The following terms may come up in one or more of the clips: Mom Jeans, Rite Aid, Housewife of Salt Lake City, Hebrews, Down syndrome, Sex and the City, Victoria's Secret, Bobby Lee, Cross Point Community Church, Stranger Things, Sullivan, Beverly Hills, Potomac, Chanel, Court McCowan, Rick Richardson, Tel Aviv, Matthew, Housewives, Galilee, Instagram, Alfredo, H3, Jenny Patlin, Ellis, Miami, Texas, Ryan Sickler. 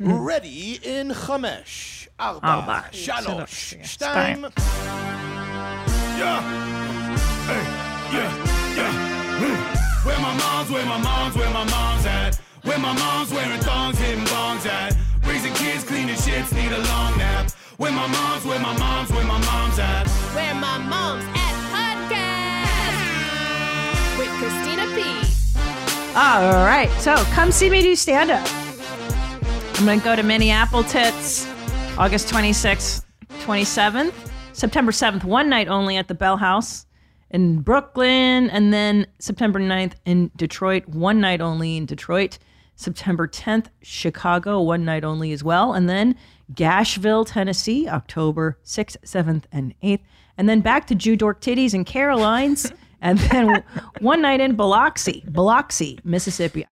Ready in Chamesh. Arba. Shalosh. Shtaim. Yeah. Hey. Yeah. Yeah. Where my mom's, where my mom's, where my mom's at. Where my mom's wearing thongs, hitting bongs at. Raising kids, cleaning shits, need a long nap. Where my mom's, where my mom's, where my mom's at. Where my mom's at podcast. With Christina P. All right. So come see me do stand-up. I'm going to go to Minneapolis Tits, August 26th, 27th, September 7th, one night only at the Bell House in Brooklyn, and then September 9th in Detroit, one night only in Detroit, September 10th, Chicago, one night only as well, and then Gashville, Tennessee, October 6th, 7th, and 8th, and then back to Jew Dork Titties and Caroline's, and then one night in Biloxi, Mississippi.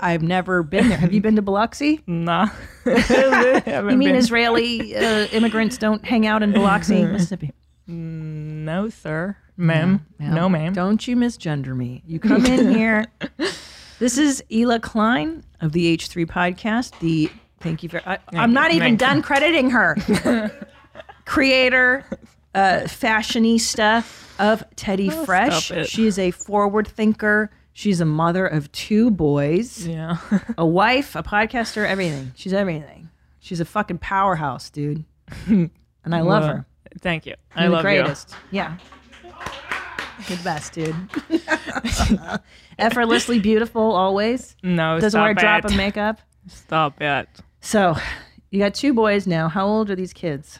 I've never been there. Have you been to Biloxi? Nah. You mean Israeli immigrants don't hang out in Biloxi, Mississippi? No, sir. Ma'am. No, ma'am. Don't you misgender me. You come in here. This is Ela Klein of the H3 podcast. I'm not even done crediting her. Creator, fashionista of Teddy Fresh. She is a forward thinker. She's a mother of two boys, yeah, a wife, a podcaster, everything. She's everything. She's a fucking powerhouse, dude. And I love her. Thank you. You're I love you. The greatest. You. Yeah. You're the best, dude. Effortlessly beautiful, always. No, doesn't wear a drop of makeup. Stop it. So, you got two boys now. How old are these kids?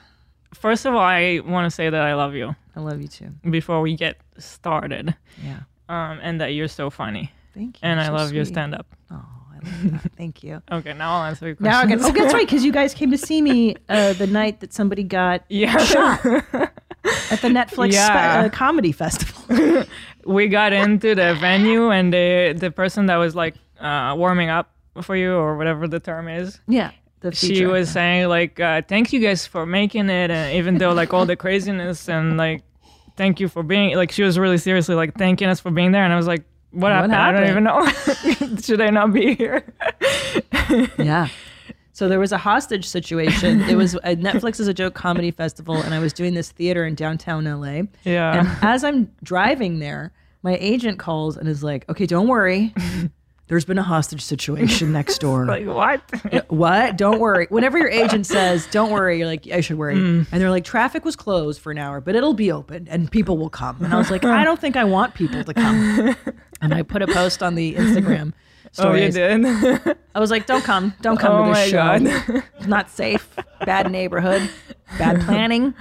First of all, I want to say that I love you. I love you, too. Before we get started. Yeah. And that you're so funny. Thank you. And I love your stand-up. Oh, I love that. Thank you. Okay, now I'll answer your question. Oh, that's right, because you guys came to see me the night that somebody got shot at the Netflix comedy festival. We got into the venue, and the person that was like warming up for you, or whatever the term is. Yeah. She was saying like, thank you guys for making it, and even though like all the craziness and like. Thank you for being, like, she was really seriously, like, thanking us for being there. And I was like, what happened? I don't even know. Should I not be here? Yeah. So there was a hostage situation. It was a Netflix is a Joke comedy festival, and I was doing this theater in downtown LA. Yeah. And as I'm driving there, my agent calls and is like, okay, don't worry. There's been a hostage situation next door. Like, what? What? Don't worry. Whenever your agent says, don't worry, you're like, I should worry. And they're like, traffic was closed for an hour, but it'll be open and people will come. And I was like, I don't think I want people to come. And I put a post on the Instagram stories. Oh, you did? I was like, don't come to this show. God. It's not safe. Bad neighborhood. Bad planning.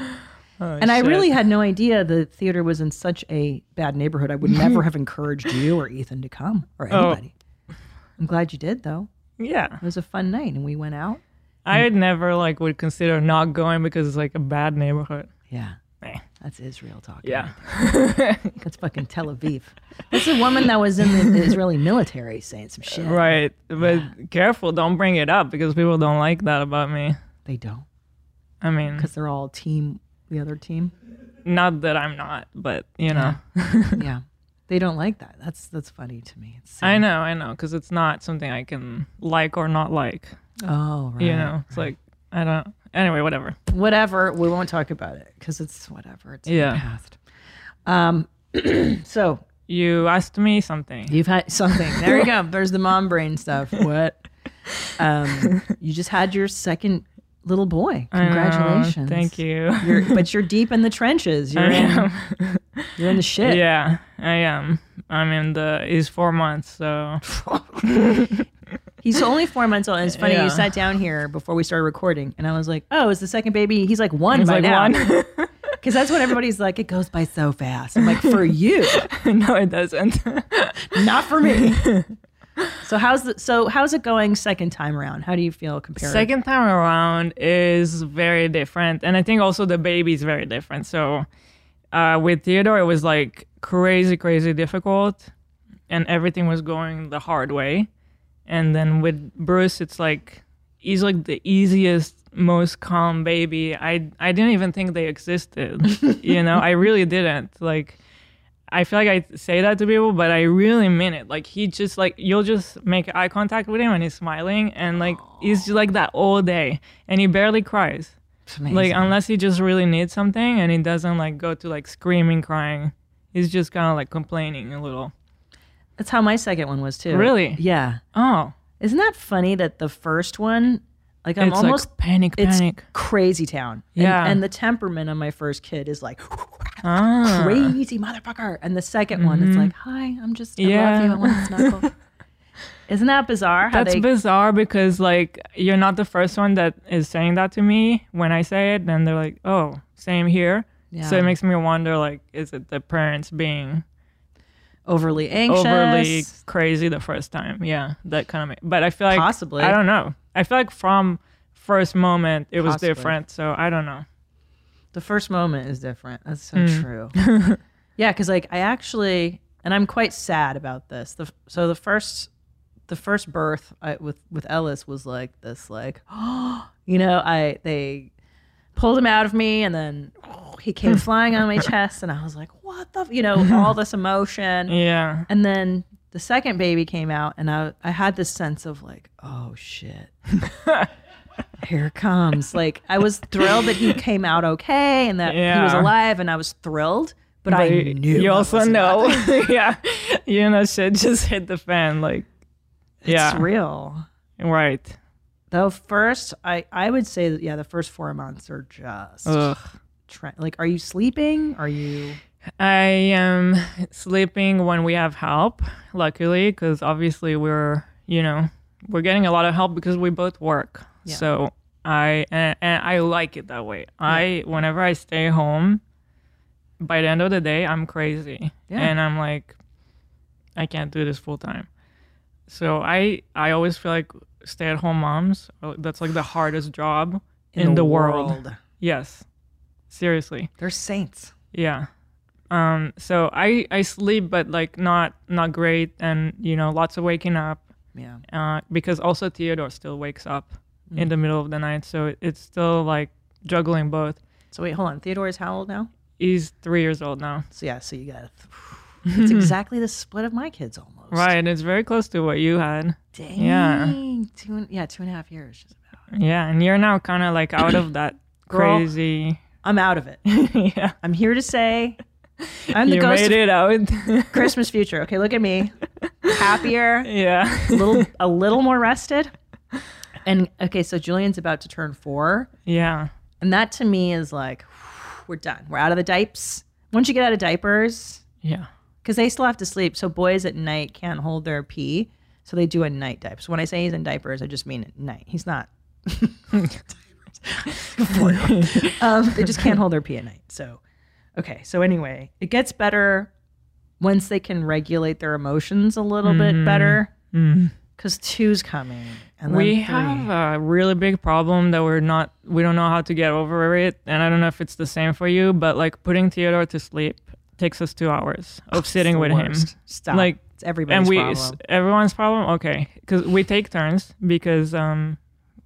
Oh, and shit. I really had no idea the theater was in such a bad neighborhood. I would never have encouraged you or Ethan to come or anybody. I'm glad you did, though. Yeah. It was a fun night, and we went out. I had never, like, would consider not going because it's, like, a bad neighborhood. Yeah. That's Israel talking. Yeah. Right. That's fucking Tel Aviv. That's a woman that was in the Israeli military saying some shit. Right. But careful, don't bring it up because people don't like that about me. They don't? I mean. Because they're all team, the other team? Not that I'm not, but, you know. Yeah. They don't like that. That's funny to me. I know, because it's not something I can like or not like. Oh, right. You know, it's like, I don't, anyway, whatever. Whatever, we won't talk about it, because it's whatever, it's in the past. So. You asked me something. You've had something. There you go. There's the mom brain stuff. What? You just had your second little boy. Congratulations. I know, thank you. But you're deep in the trenches. You're in the shit. Yeah, I am. He's 4 months, so. He's only 4 months old. And it's funny, you sat down here before we started recording, and I was like, oh, is the second baby? He's like one by now. Because that's what everybody's like, it goes by so fast. I'm like, for you. No, it doesn't. Not for me. So how's it going second time around? How do you feel compared? Second time around is very different. And I think also the baby's very different. So with Theodore, it was like crazy, crazy difficult. And everything was going the hard way. And then with Bruce, it's like, he's like the easiest, most calm baby. I didn't even think they existed. You know, I really didn't. Like, I feel like I say that to people, but I really mean it. Like, he just, like, you'll just make eye contact with him and he's smiling, and like, he's just like that all day, and he barely cries. Like, unless he just really needs something, and he doesn't like go to like screaming, crying. He's just kind of like complaining a little. That's how my second one was too. Really? Yeah. Oh. Isn't that funny that the first one, like, I'm, it's almost like panic. It's crazy town. Yeah. And the temperament of my first kid is like, crazy motherfucker. And the second one, it's like, hi, I'm just, I love you. I want to snuggle. Isn't that bizarre? That's bizarre because, like, you're not the first one that is saying that to me. When I say it, then they're like, oh, same here. Yeah. So it makes me wonder, like, is it the parents being overly anxious? Overly crazy the first time. Yeah, that kind of... But I feel like... Possibly. I don't know. I feel like from first moment, it was different. So I don't know. The first moment is different. That's so true. Yeah, because, like, I actually... And I'm quite sad about this. The first birth with Ellis was like this, like, they pulled him out of me, and then he came flying on my chest, and I was like, what the, all this emotion. Yeah. And then the second baby came out, and I had this sense of like, oh shit, here it comes. Like, I was thrilled that he came out okay, and that he was alive, and I was thrilled. But I knew. You also know. Yeah. You know, shit just hit the fan, like. Yeah. It's real. Right. Though first, I would say that, the first 4 months are just... Ugh. Like, are you sleeping? Are you... I am sleeping when we have help, luckily, because obviously we're getting a lot of help because we both work. Yeah. So I like it that way. Yeah. Whenever I stay home, by the end of the day, I'm crazy. Yeah. And I'm like, I can't do this full time. So I always feel like stay-at-home moms, that's like the hardest job in the world. Yes. Seriously. They're saints. Yeah. So I sleep, but like not great, and lots of waking up. Yeah. Because also Theodore still wakes up in the middle of the night, so it's still like juggling both. So wait, hold on. Theodore is how old now? He's 3 years old now. So yeah, so you got it. It's exactly the split of my kids almost. Right, and it's very close to what you had. Dang. Yeah, 2.5 years just about. Yeah, and you're now kind of like out of that crazy... Girl, I'm out of it. Yeah. I'm here to say... I'm the ghost made it out. Christmas future. Okay, look at me. Happier. Yeah. A little more rested. And okay, so Julian's about to turn 4. Yeah. And that to me is like, we're done. We're out of the diapers. Once you get out of diapers... Yeah. Because they still have to sleep. So boys at night can't hold their pee. So they do a night diaper. So when I say he's in diapers, I just mean at night. He's not. They just can't hold their pee at night. So, okay. So anyway, it gets better once they can regulate their emotions a little bit better. Because 2's coming. And we have a really big problem that we don't know how to get over it. And I don't know if it's the same for you, but like putting Theodore to sleep takes us 2 hours of sitting with him. Stop. Like, it's everybody's problem. Everyone's problem? Okay. Because we take turns because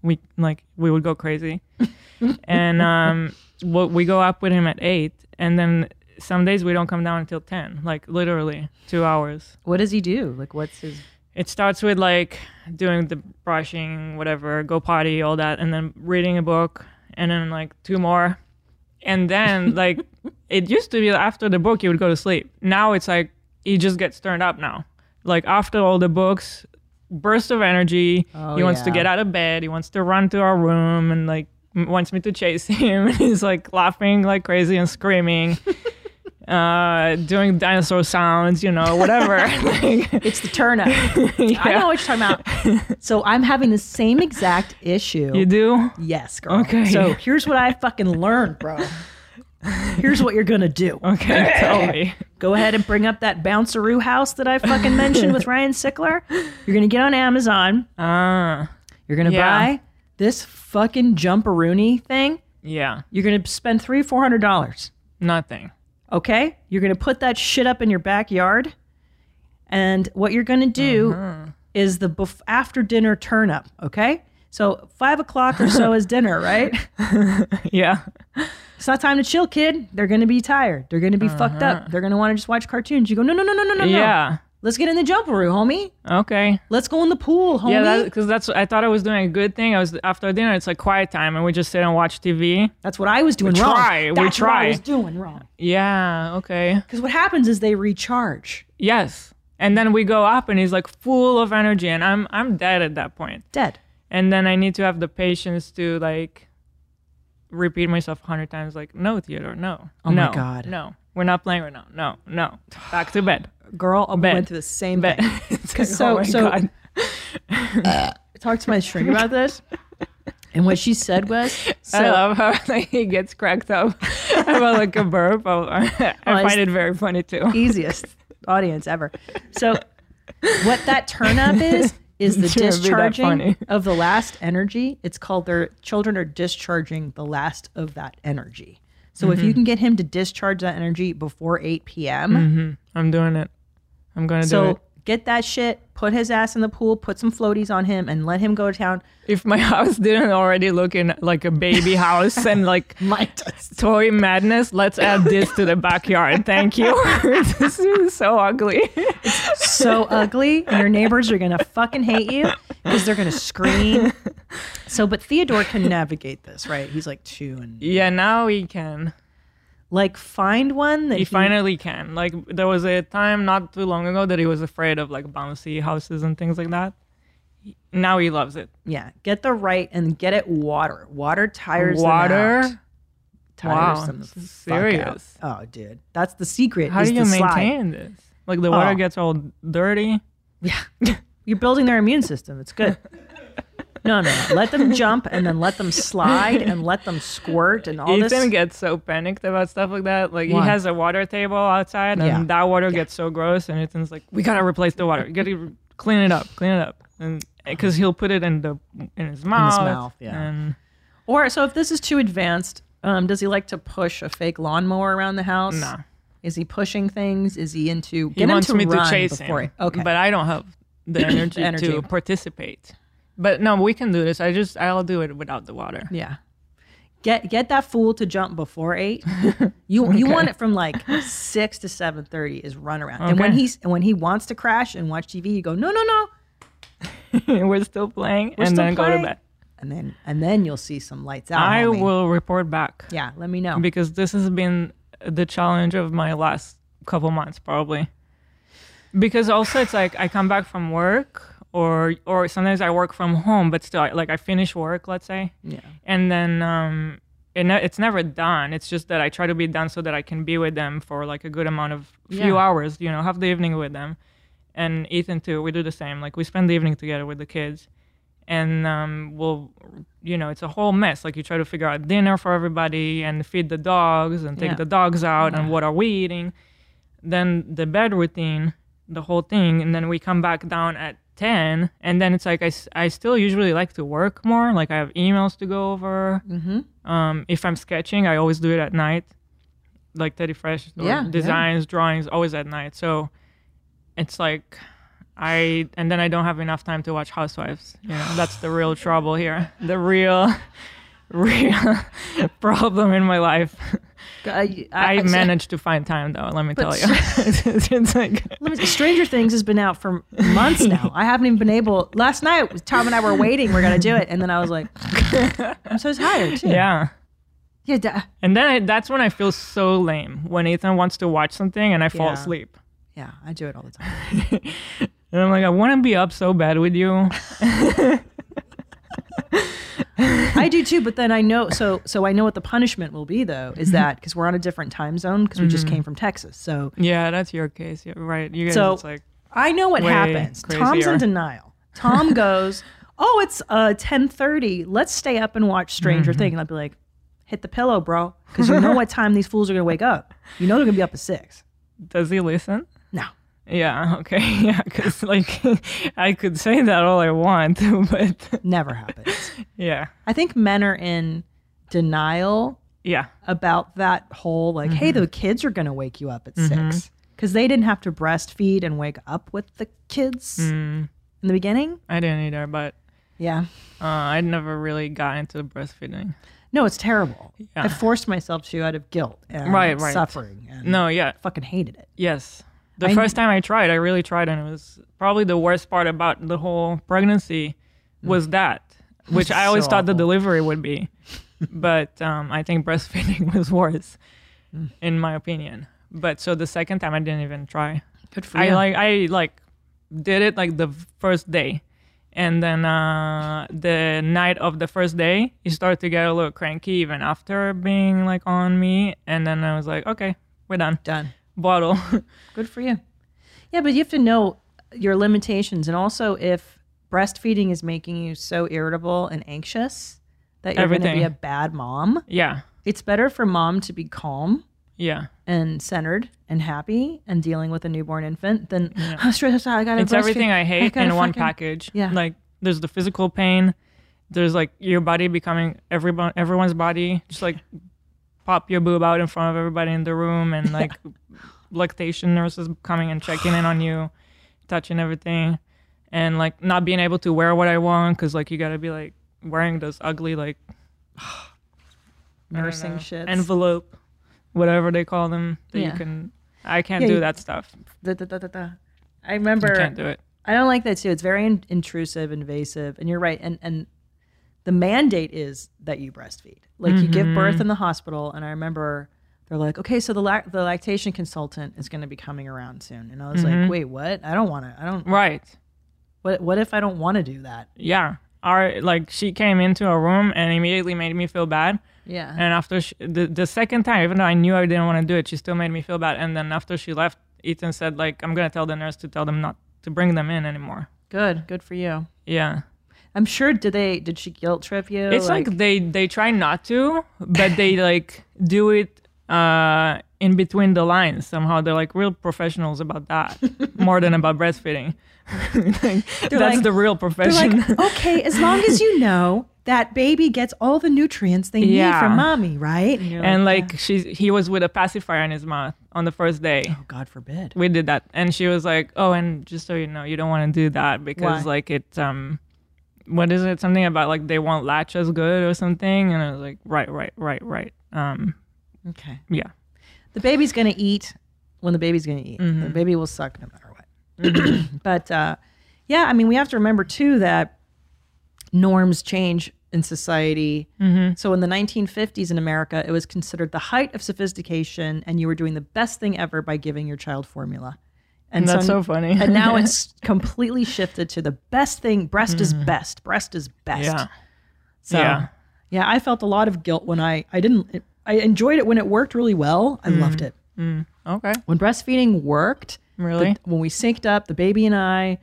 we would go crazy. And we go up with him at 8, and then some days we don't come down until 10. Like, literally 2 hours. What does he do? Like, what's his... It starts with, like, doing the brushing, whatever, go potty, all that, and then reading a book, and then, like, 2 more. And then, like, it used to be after the book, he would go to sleep. Now it's like, he just gets turned up now. Like, after all the books, burst of energy. Oh, he wants to get out of bed. He wants to run to our room and, like, wants me to chase him. And he's, like, laughing like crazy and screaming, doing dinosaur sounds, whatever. It's the turn up. Yeah. I know what you're talking about. So I'm having the same exact issue. You do? Yes, girl. Okay. So here's what I fucking learned, bro. Here's what you're going to do. Okay, tell me. Go ahead and bring up that bounceroo house that I fucking mentioned with Ryan Sickler. You're going to get on Amazon. You're going to buy this fucking jumperoonie thing. Yeah. You're going to spend $300-$400. Nothing. Okay? You're going to put that shit up in your backyard. And what you're going to do is the after dinner turn up, okay? So 5 o'clock or so is dinner, right? Yeah. It's not time to chill, kid. They're going to be tired. They're going to be fucked up. They're going to want to just watch cartoons. You go, no. Yeah. Let's get in the jumperoo, homie. Okay. Let's go in the pool, homie. Yeah, because that's what I thought I was doing a good thing. I was after dinner. It's like quiet time, and we just sit and watch TV. That's what I was doing wrong. We try. What I was doing wrong. Yeah. Okay. Because what happens is they recharge. Yes. And then we go up, and he's like full of energy, and I'm dead at that point. Dead. And then I need to have the patience to like repeat myself 100 times. Like, no, Theodore, no. Oh no, my God. No, we're not playing right now. No. Back to bed. Girl, I went through the same thing. It's like, oh my God. I talked to my shrink about this, and what she said was, I love how like, he gets cracked up about like a burp. I find it very funny too. Easiest audience ever. So what that turn up is the discharging of the last energy. It's called their children are discharging the last of that energy. So if you can get him to discharge that energy before 8 p.m. I'm doing it. I'm going to do it. So get that shit, put his ass in the pool, put some floaties on him, and let him go to town. If my house didn't already look in like a baby house and like toy madness, let's add this to the backyard. Thank you. This is so ugly. It's so ugly. And your neighbors are going to fucking hate you because they're going to scream. So, but Theodore can navigate this, right? He's like 2 and... Yeah, now he can. Like find one that he finally can. Like there was a time not too long ago that he was afraid of like bouncy houses and things like that. Now he loves it. Yeah, get the right and get it water. Water tires them out. Tires them the serious. Fuck out. Oh, dude, that's the secret. How do you maintain this? Like the water gets all dirty. Yeah, you're building their immune system. It's good. No. Let them jump and then let them slide and let them squirt and all Ethan this. Ethan gets so panicked about stuff like that. Like he has a water table outside and that water gets so gross and Ethan's like, we gotta replace the water. Gotta clean it up. And because he'll put it in his mouth. Yeah. Or so if this is too advanced, does he like to push a fake lawnmower around the house? No. Is he pushing things? Is he into? He wants me to chase him. Okay. But I don't have the energy, to participate. But no, we can do this. I'll do it without the water. Yeah. Get that fool to jump before 8. You want it from like 6 to 7:30 is run around. Okay. And when he wants to crash and watch TV, you go, no. We're still playing go to bed. And then you'll see some lights out. I will report back. Yeah, let me know. Because this has been the challenge of my last couple months probably. Because also it's like I come back from work. Or sometimes I work from home, but still, like I finish work, let's say, and then it's never done. It's just that I try to be done so that I can be with them for like a good amount of few hours, have the evening with them. And Ethan too, we do the same. Like we spend the evening together with the kids, and we'll, it's a whole mess. Like you try to figure out dinner for everybody and feed the dogs and take the dogs out and what are we eating? Then the bed routine, the whole thing, and then we come back down at 10, and then it's like I still usually like to work more. Like I have emails to go over. If I'm sketching, I always do it at night, like Teddy Fresh designs, drawings, always at night. So it's like and then I don't have enough time to watch Housewives. That's the real trouble here. The real problem in my life. I managed to find time though, let me tell you. It's like Stranger Things has been out for months now. I haven't even been able. Last night Tom and I were waiting, we're gonna do it, and then I was like, I'm so tired too. Yeah. And then that's when I feel so lame, when Ethan wants to watch something and I fall asleep. I do it all the time. And I'm like, I want to be up so bad with you. I do too, but then I know so I know what the punishment will be though, is that because we're on a different time zone because we just came from Texas. So yeah, that's your case, right? You guys, so it's like I know what happens. Crazier. Tom's in denial. Tom goes, "Oh, it's 10:30. Let's stay up and watch Stranger Things." And I'll be like, "Hit the pillow, bro," because you know what time these fools are gonna wake up. You know they're gonna be up at 6. Does he listen? No. Yeah, okay. Yeah, because like I could say that all I want, but never happens. Yeah. I think men are in denial about that whole like, hey, the kids are going to wake you up at 6 because they didn't have to breastfeed and wake up with the kids in the beginning. I didn't either, but Yeah. I never really got into breastfeeding. No, it's terrible. Yeah. I forced myself to out of guilt and suffering. And fucking hated it. Yes. The first time I tried, I really tried, and it was probably the worst part about the whole pregnancy was that, which I always thought the delivery would be. But I think breastfeeding was worse, in my opinion. But so the second time I didn't even try. Good for you. I did it like the first day. And then the night of the first day, he started to get a little cranky even after being like on me. And then I was like, okay, we're done. Done. Bottle. Good for you. Yeah, but you have to know your limitations. And also if breastfeeding is making you so irritable and anxious that you're going to be a bad mom. Yeah. It's better for mom to be calm. Yeah. And centered and happy and dealing with a newborn infant than oh, stress, I gotta It's everything I hate in one package. Yeah. Like there's the physical pain, there's like your body becoming everyone's body. Just like pop your boob out in front of everybody in the room and like lactation nurses coming and checking in on you, touching everything, and like not being able to wear what I want because like you gotta be like wearing those ugly like nursing shit envelope. Whatever they call them, that you can. I can't do that stuff. I remember. I can't do it. I don't like that too. It's very intrusive, invasive, and you're right. And the mandate is that you breastfeed. Like you give birth in the hospital, and I remember they're like, okay, so the lactation consultant is going to be coming around soon, and I was like, wait, what? I don't want to. I don't. Right. What if I don't want to do that? Yeah. Our she came into our room and immediately made me feel bad. Yeah. And after the second time, even though I knew I didn't want to do it, she still made me feel bad. And then after she left, Ethan said, like, I'm going to tell the nurse to tell them not to bring them in anymore. Good. Good for you. Yeah. I'm sure, did she guilt trip you? It's like they try not to, but they like do it in between the lines somehow. They're like real professionals about that more than about breastfeeding. That's the real profession. Like, okay, as long as you know that baby gets all the nutrients they need from mommy, right? And he was with a pacifier in his mouth on the first day. Oh, God forbid. We did that. And she was like, oh, and just so you know, you don't want to do that because Why? Like it, what is it? Something about like they won't latch as good or something. And I was like, right. Okay. Yeah. The baby's going to eat when the baby's going to eat. Mm-hmm. The baby will suck no matter what. But yeah, I mean, we have to remember too that norms change in society. Mm-hmm. So in the 1950s in America, it was considered the height of sophistication and you were doing the best thing ever by giving your child formula. And that's so funny. And now it's completely shifted to the best thing. Breast is best. Breast is best. Yeah. So yeah, I felt a lot of guilt when I enjoyed it when it worked really well. I loved it. Mm. Okay. When breastfeeding worked, really, when we synced up, the baby and I,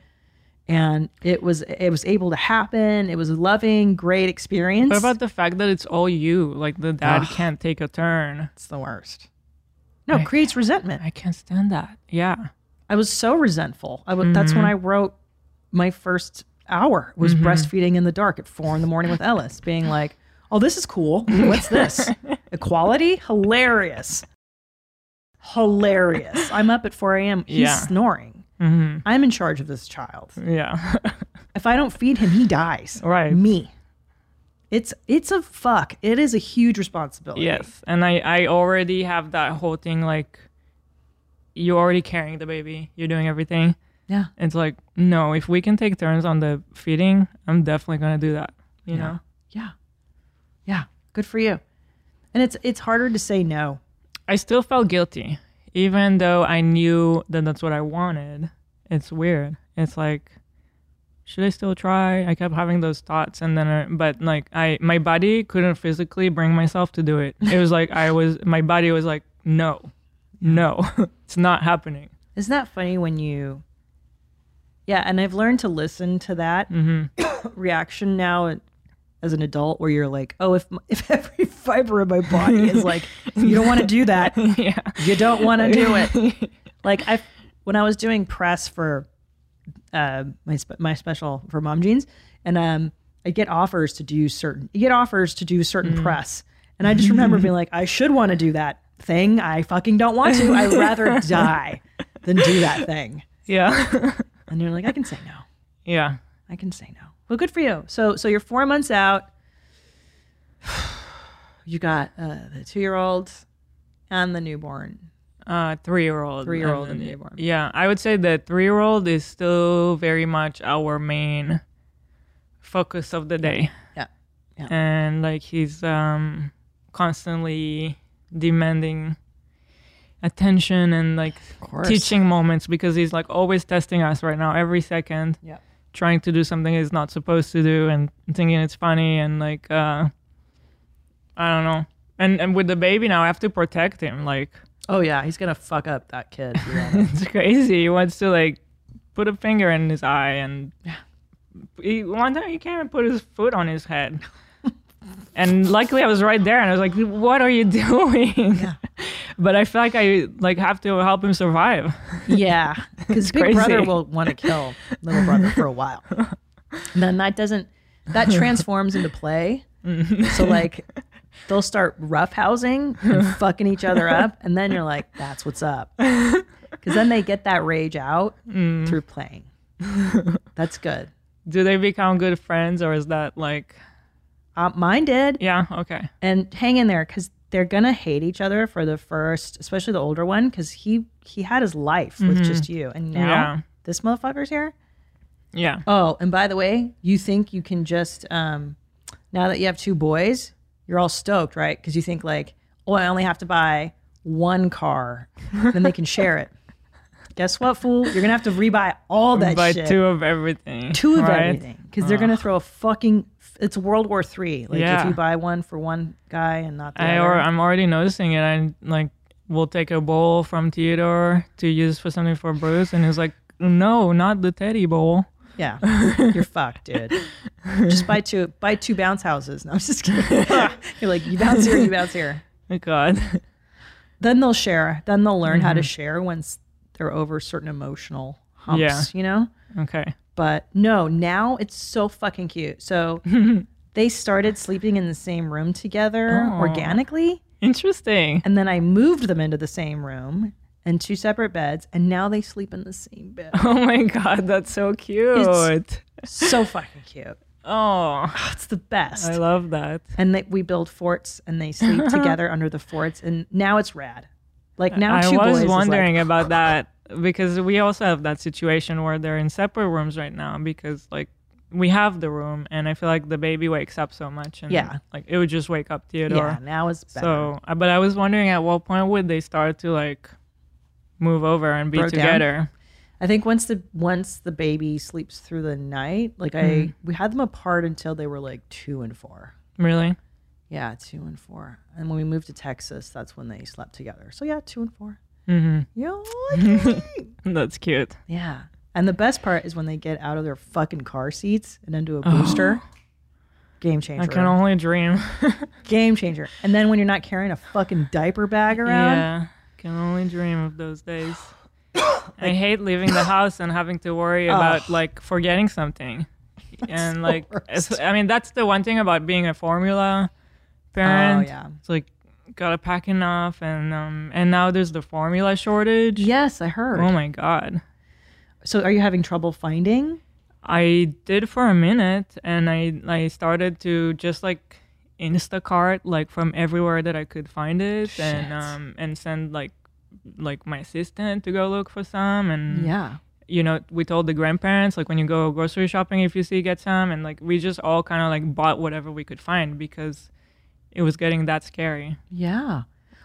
and it was able to happen. It was a loving, great experience. What about the fact that it's all you? Like the dad can't take a turn. It's the worst. No, it creates resentment. I can't stand that. Yeah. I was so resentful. That's when I wrote my first hour was breastfeeding in the dark at 4 a.m. with Ellis, being like, oh, this is cool. What's this? Equality? Hilarious. I'm up at 4 a.m. He's snoring. Mm-hmm. I'm in charge of this child. Yeah. If I don't feed him, he dies. Right. Me. It is a huge responsibility. Yes. And I already have that whole thing like you're already carrying the baby. You're doing everything. Yeah. It's like, no, if we can take turns on the feeding, I'm definitely going to do that. You know? Yeah. Yeah. Good for you. And it's harder to say no. I still felt guilty. Even though I knew that that's what I wanted, it's weird. It's like, should I still try? I kept having those thoughts, and then, my body couldn't physically bring myself to do it. It was like my body was like, no, it's not happening. Isn't that funny when you? Yeah, and I've learned to listen to that reaction now as an adult, where you're like, oh, if every fiber of my body is like, you don't want to do that. Yeah. You don't want to do it. Like when I was doing press for my special for Mom Jeans, and I get offers to do certain press, and I just remember being like, I should want to do that thing. I fucking don't want to. I'd rather die than do that thing. Yeah. And you're like, I can say no. Yeah. I can say no. Well, good for you. So you're 4 months out. You got the 2-year-old and the newborn. 3-year-old. 3-year-old and newborn. Yeah, I would say that 3-year-old is still very much our main focus of the day. Yeah. Yeah. And like he's constantly demanding attention and like teaching moments because he's like always testing us right now every second. Yeah. Trying to do something he's not supposed to do and thinking it's funny and like I don't know. And with the baby now I have to protect him like. Oh yeah, he's gonna fuck up that kid. It's crazy. He wants to like put a finger in his eye and one time he came and put his foot on his head. And luckily I was right there and I was like, what are you doing? Yeah. But I feel like I like have to help him survive. Yeah, because big crazy. Brother will want to kill little brother for a while. And then that transforms into play. Mm-hmm. So like they'll start roughhousing and fucking each other up, and then you're like, that's what's up. Because then they get that rage out through playing. That's good. Do they become good friends, or is that like? Mine did. Yeah. Okay. And hang in there, because. They're going to hate each other for the first, especially the older one, because he had his life with just you. And now this motherfucker's here? Yeah. Oh, and by the way, you think you can just, now that you have 2 boys, you're all stoked, right? Because you think like, oh, I only have to buy 1 car. Then they can share it. Guess what, fool? You're going to have to rebuy all that shit. Buy 2 of everything. 2 of everything. Because they're going to throw a fucking... It's World War III. Like if you buy one for one guy and not the other. I'm already noticing it. I like will take a bowl from Theodore to use for something for Bruce, and he's like, "No, not the teddy bowl." Yeah, you're fucked, dude. Just buy two bounce houses. No, I'm just kidding. You're like, you bounce here, you bounce here. Oh God. Then they'll share. Then they'll learn how to share once they're over certain emotional humps. Yeah. You know. Okay. But no, now it's so fucking cute. So they started sleeping in the same room together organically. Interesting. And then I moved them into the same room and 2 separate beds. And now they sleep in the same bed. Oh my God, that's so cute. It's so fucking cute. Oh, it's the best. I love that. And we build forts and they sleep together under the forts. And now it's rad. Like now I was wondering about that. Because we also have that situation where they're in separate rooms right now because like we have the room and I feel like the baby wakes up so much and like it would just wake up Theodore. Yeah, now it's better. So, but I was wondering at what point would they start to like move over and be together? Down. I think once the baby sleeps through the night, like we had them apart until they were like 2 and 4. Really? Yeah, 2 and 4. And when we moved to Texas, that's when they slept together. So yeah, 2 and 4. That's cute. Yeah, and the best part is when they get out of their fucking car seats and into a booster. Game changer. I can only dream. Game changer. And then when you're not carrying a fucking diaper bag around, can only dream of those days. I hate leaving the house and having to worry about like forgetting something. And like I mean that's the one thing about being a formula parent. Oh yeah, it's like gotta pack enough, and now there's the formula shortage. Yes, I heard. Oh my God. So are you having trouble finding? I did for a minute, and I started to just like Instacart like from everywhere that I could find it. Shit. And send like my assistant to go look for some, and you know, we told the grandparents like when you go grocery shopping, if you see, get some, and like we just all kind of like bought whatever we could find because it was getting that scary. Yeah.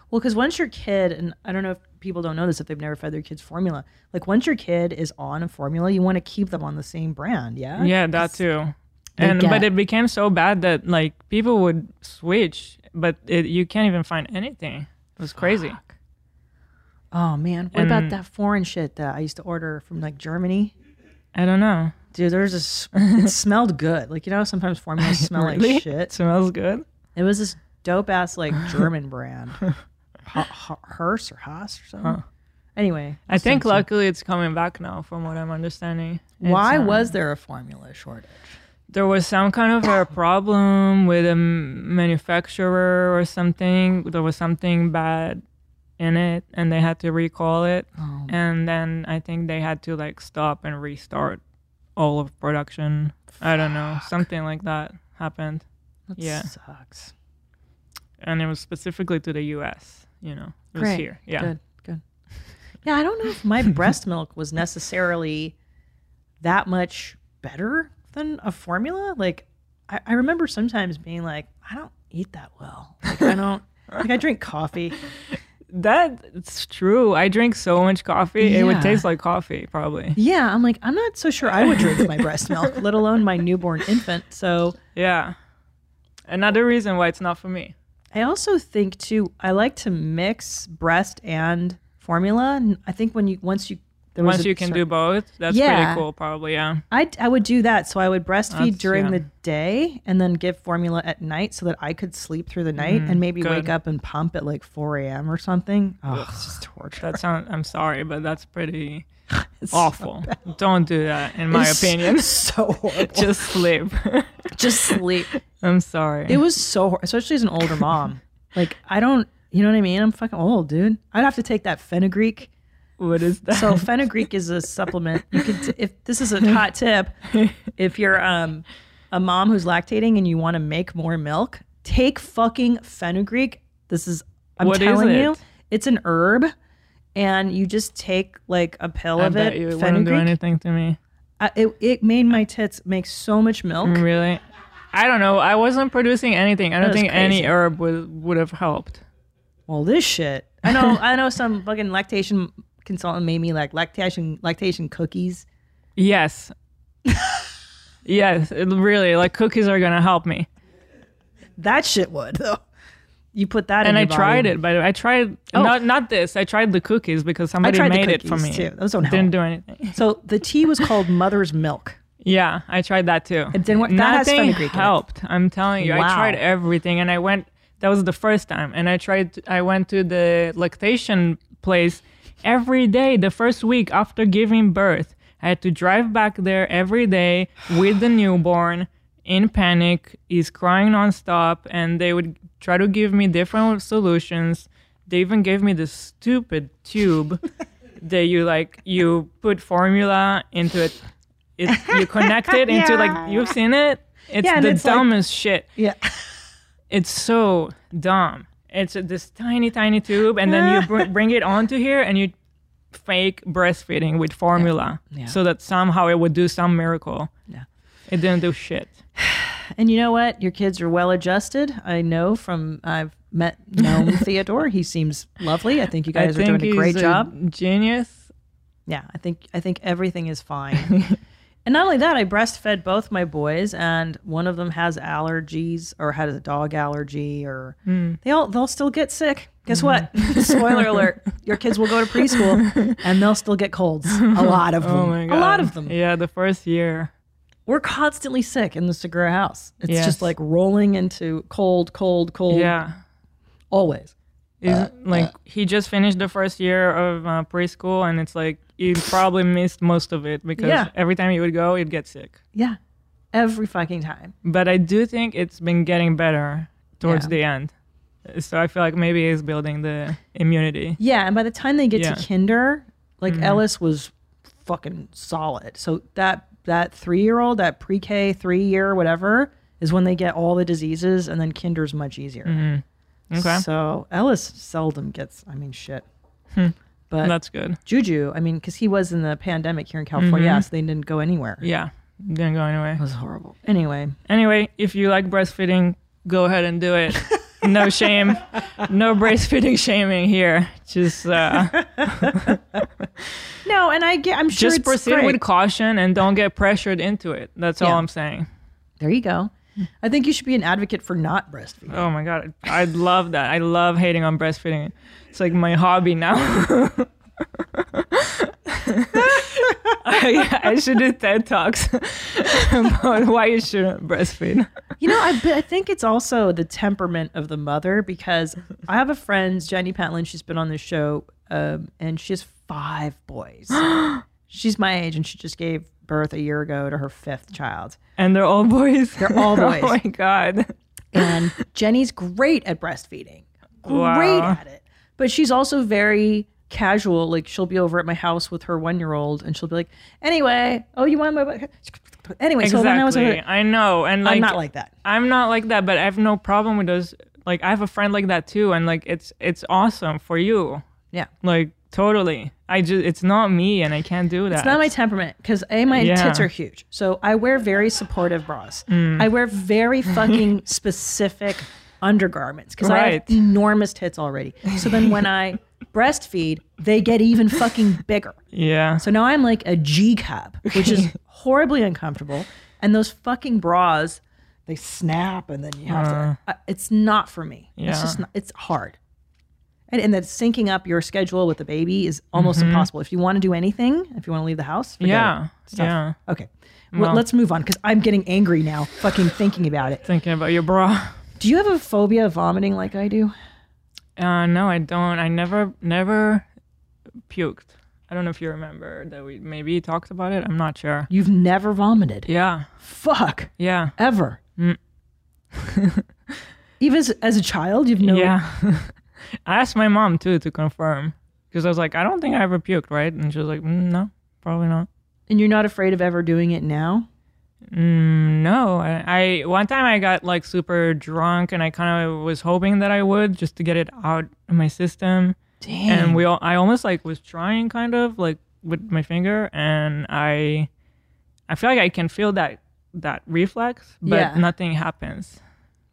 Well, because once your kid, and I don't know if people don't know this if they've never fed their kids formula, like once your kid is on a formula, you want to keep them on the same brand. Yeah. Yeah, that too. And but it became so bad that like people would switch, but you can't even find anything. It was crazy. Fuck. Oh man, what about that foreign shit that I used to order from like Germany? I don't know. Dude, it smelled good. Like, you know, sometimes formulas smell like shit. It smells good. It was this dope ass like German brand, Hearst or Haas or something. Huh. Anyway, I think luckily it's coming back now, from what I'm understanding. Why was there a formula shortage? There was some kind of a problem with a manufacturer or something. There was something bad in it, and they had to recall it. Oh. And then I think they had to like stop and restart all of production. Fuck. I don't know. Something like that happened. That sucks. And it was specifically to the U.S., you know. It was here. Yeah. Good. Yeah, I don't know if my breast milk was necessarily that much better than a formula. Like, I remember sometimes being like, I don't eat that well. Like, I don't, like, I drink coffee. That's true. I drink so much coffee. Yeah. It would taste like coffee, probably. Yeah. I'm like, I'm not so sure I would drink my breast milk, let alone my newborn infant. So, yeah. Another reason why it's not for me. I also think, too, I like to mix breast and formula. And I think when you, once you can do both, that's pretty cool, probably, yeah. I would do that. So I would breastfeed during the day and then give formula at night so that I could sleep through the night and maybe wake up and pump at like 4 a.m. or something. Oh, it's just torture. That sounds, I'm sorry, but that's pretty awful. So don't do that, in my opinion. So horrible. Just sleep. Just sleep. I'm sorry. It was so horrible, especially as an older mom. Like, I don't, you know what I mean? I'm fucking old, dude. I'd have to take that Fenugreek. What is that? So Fenugreek is a supplement. You could, if this is a hot tip, if you're a mom who's lactating and you want to make more milk, take fucking Fenugreek. This is, I'm telling you, it's an herb, and you just take like a pill of it. It wouldn't do anything to me. It made my tits make so much milk. Really? I don't know. I wasn't producing anything. I don't think any herb would have helped. Well, this shit. I know some fucking lactation consultant made me like lactation cookies. Yes. Yes, it really, like, cookies are gonna help me. That shit would, though. You put that in. And I tried the cookies because somebody made it for me too. Those don't help. Didn't do anything. So the tea was called Mother's Milk. Yeah, I tried that too. It didn't work. Nothing helped. I'm telling you, wow. I tried everything, and I went. That was the first time, and I went to the lactation place every day. The first week after giving birth, I had to drive back there every day with the newborn in panic. He's crying nonstop, and they would try to give me different solutions. They even gave me this stupid tube that you put formula into it. You connect it into you've seen it. It's the dumbest shit. Yeah. It's so dumb. It's this tiny, tiny tube, and then you bring it onto here, and you fake breastfeeding with formula so that somehow it would do some miracle. Yeah, it didn't do shit. And you know what? Your kids are well-adjusted. I know I've known Theodore. He seems lovely. I think you guys are doing a great job. Genius. Yeah, I think everything is fine. And not only that, I breastfed both my boys, and one of them has allergies or had a dog allergy, or they'll still get sick. Guess what? Spoiler alert. Your kids will go to preschool and they'll still get colds. A lot of them. Oh my God. A lot of them. Yeah, the first year. We're constantly sick in the Segura house. It's just like rolling into cold. Yeah. Always. He just finished the first year of preschool, and it's like, you probably missed most of it because every time you would go, you'd get sick. Yeah, every fucking time. But I do think it's been getting better towards the end. So I feel like maybe it's building the immunity. Yeah, and by the time they get to kinder, like Ellis was fucking solid. So that 3-year-old, that pre-K, 3-year, whatever, is when they get all the diseases, and then kinder's much easier. Mm-hmm. Okay. So Ellis seldom gets, shit. But that's good. Juju, because he was in the pandemic here in California, so they didn't go anywhere. Yeah, didn't go anywhere. It was horrible. Anyway, if you like breastfeeding, go ahead and do it. No shame. No breastfeeding shaming here. Just, No, and I'm sure just proceed with caution and don't get pressured into it. That's all I'm saying. There you go. I think you should be an advocate for not breastfeeding. Oh my God. I love that. I love hating on breastfeeding. It's like my hobby now. I should do TED Talks about why you shouldn't breastfeed. I think it's also the temperament of the mother, because I have a friend, Jenny Patlin, she's been on this show, and she has 5 boys. She's my age, and she just gave birth a year ago to her 5th child. And they're all boys? They're all boys. Oh my God. And Jenny's great at breastfeeding. Great at it. But she's also very casual. Like, she'll be over at my house with her 1-year-old and she'll be like, anyway, oh, you want my book? Anyway, exactly. So when I was over, I know. And like, I'm not like that. I'm not like that, but I have no problem with those. Like, I have a friend like that too. And like, it's awesome for you. Yeah. Like, totally. I just, it's not me and I can't do that. It's not my temperament because A, my tits are huge. So I wear very supportive bras. Mm. I wear very fucking specific undergarments because I have enormous tits already. So then when I breastfeed, they get even fucking bigger. Yeah. So now I'm like a G cup, which is horribly uncomfortable. And those fucking bras, they snap and then you have to, it's not for me. Yeah. It's just not, it's hard. And then syncing up your schedule with the baby is almost impossible. If you want to do anything, if you want to leave the house, forget it. Okay. Well, let's move on because I'm getting angry now fucking thinking about it. Thinking about your bra. Do you have a phobia of vomiting like I do? No, I don't. I never puked. I don't know if you remember that we maybe talked about it. I'm not sure. You've never vomited? Yeah. Fuck. Yeah. Ever? Mm. Even as a child, you've never... Yeah. I asked my mom too to confirm because I was like, I don't think I ever puked, right? And she was like, no, probably not. And you're not afraid of ever doing it now? No. I one time I got like super drunk and I kind of was hoping that I would just to get it out of my system. Damn. And I almost like was trying kind of like with my finger, and I feel like I can feel that reflex, but nothing happens.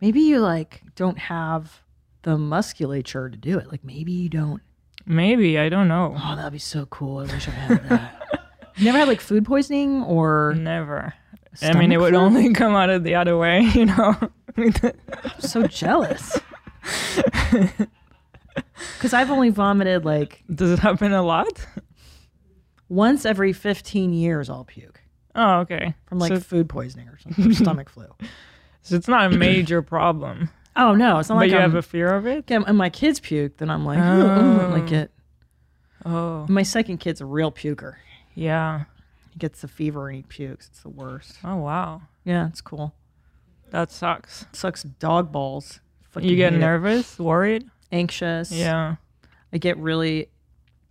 Maybe you like don't have the musculature to do it. Like maybe you don't. Maybe, I don't know. Oh, that'd be so cool. I wish I had that. You never had like food poisoning or? Never. Stomach, I mean, it would only come out of the other way, you know? I'm so jealous. Because I've only vomited like... Does it happen a lot? Once every 15 years I'll puke. Oh, okay. From like food poisoning or something, or stomach flu. So it's not a major problem. Oh, no. It's not like... But you have a fear of it? And my kids puke, then I'm like, oh, I don't like it. Oh. My second kid's a real puker. Yeah. He gets the fever and he pukes. It's the worst. Oh, wow. Yeah, it's cool. That sucks. It sucks dog balls. Fucking you get nervous, worried? Anxious. Yeah. I get really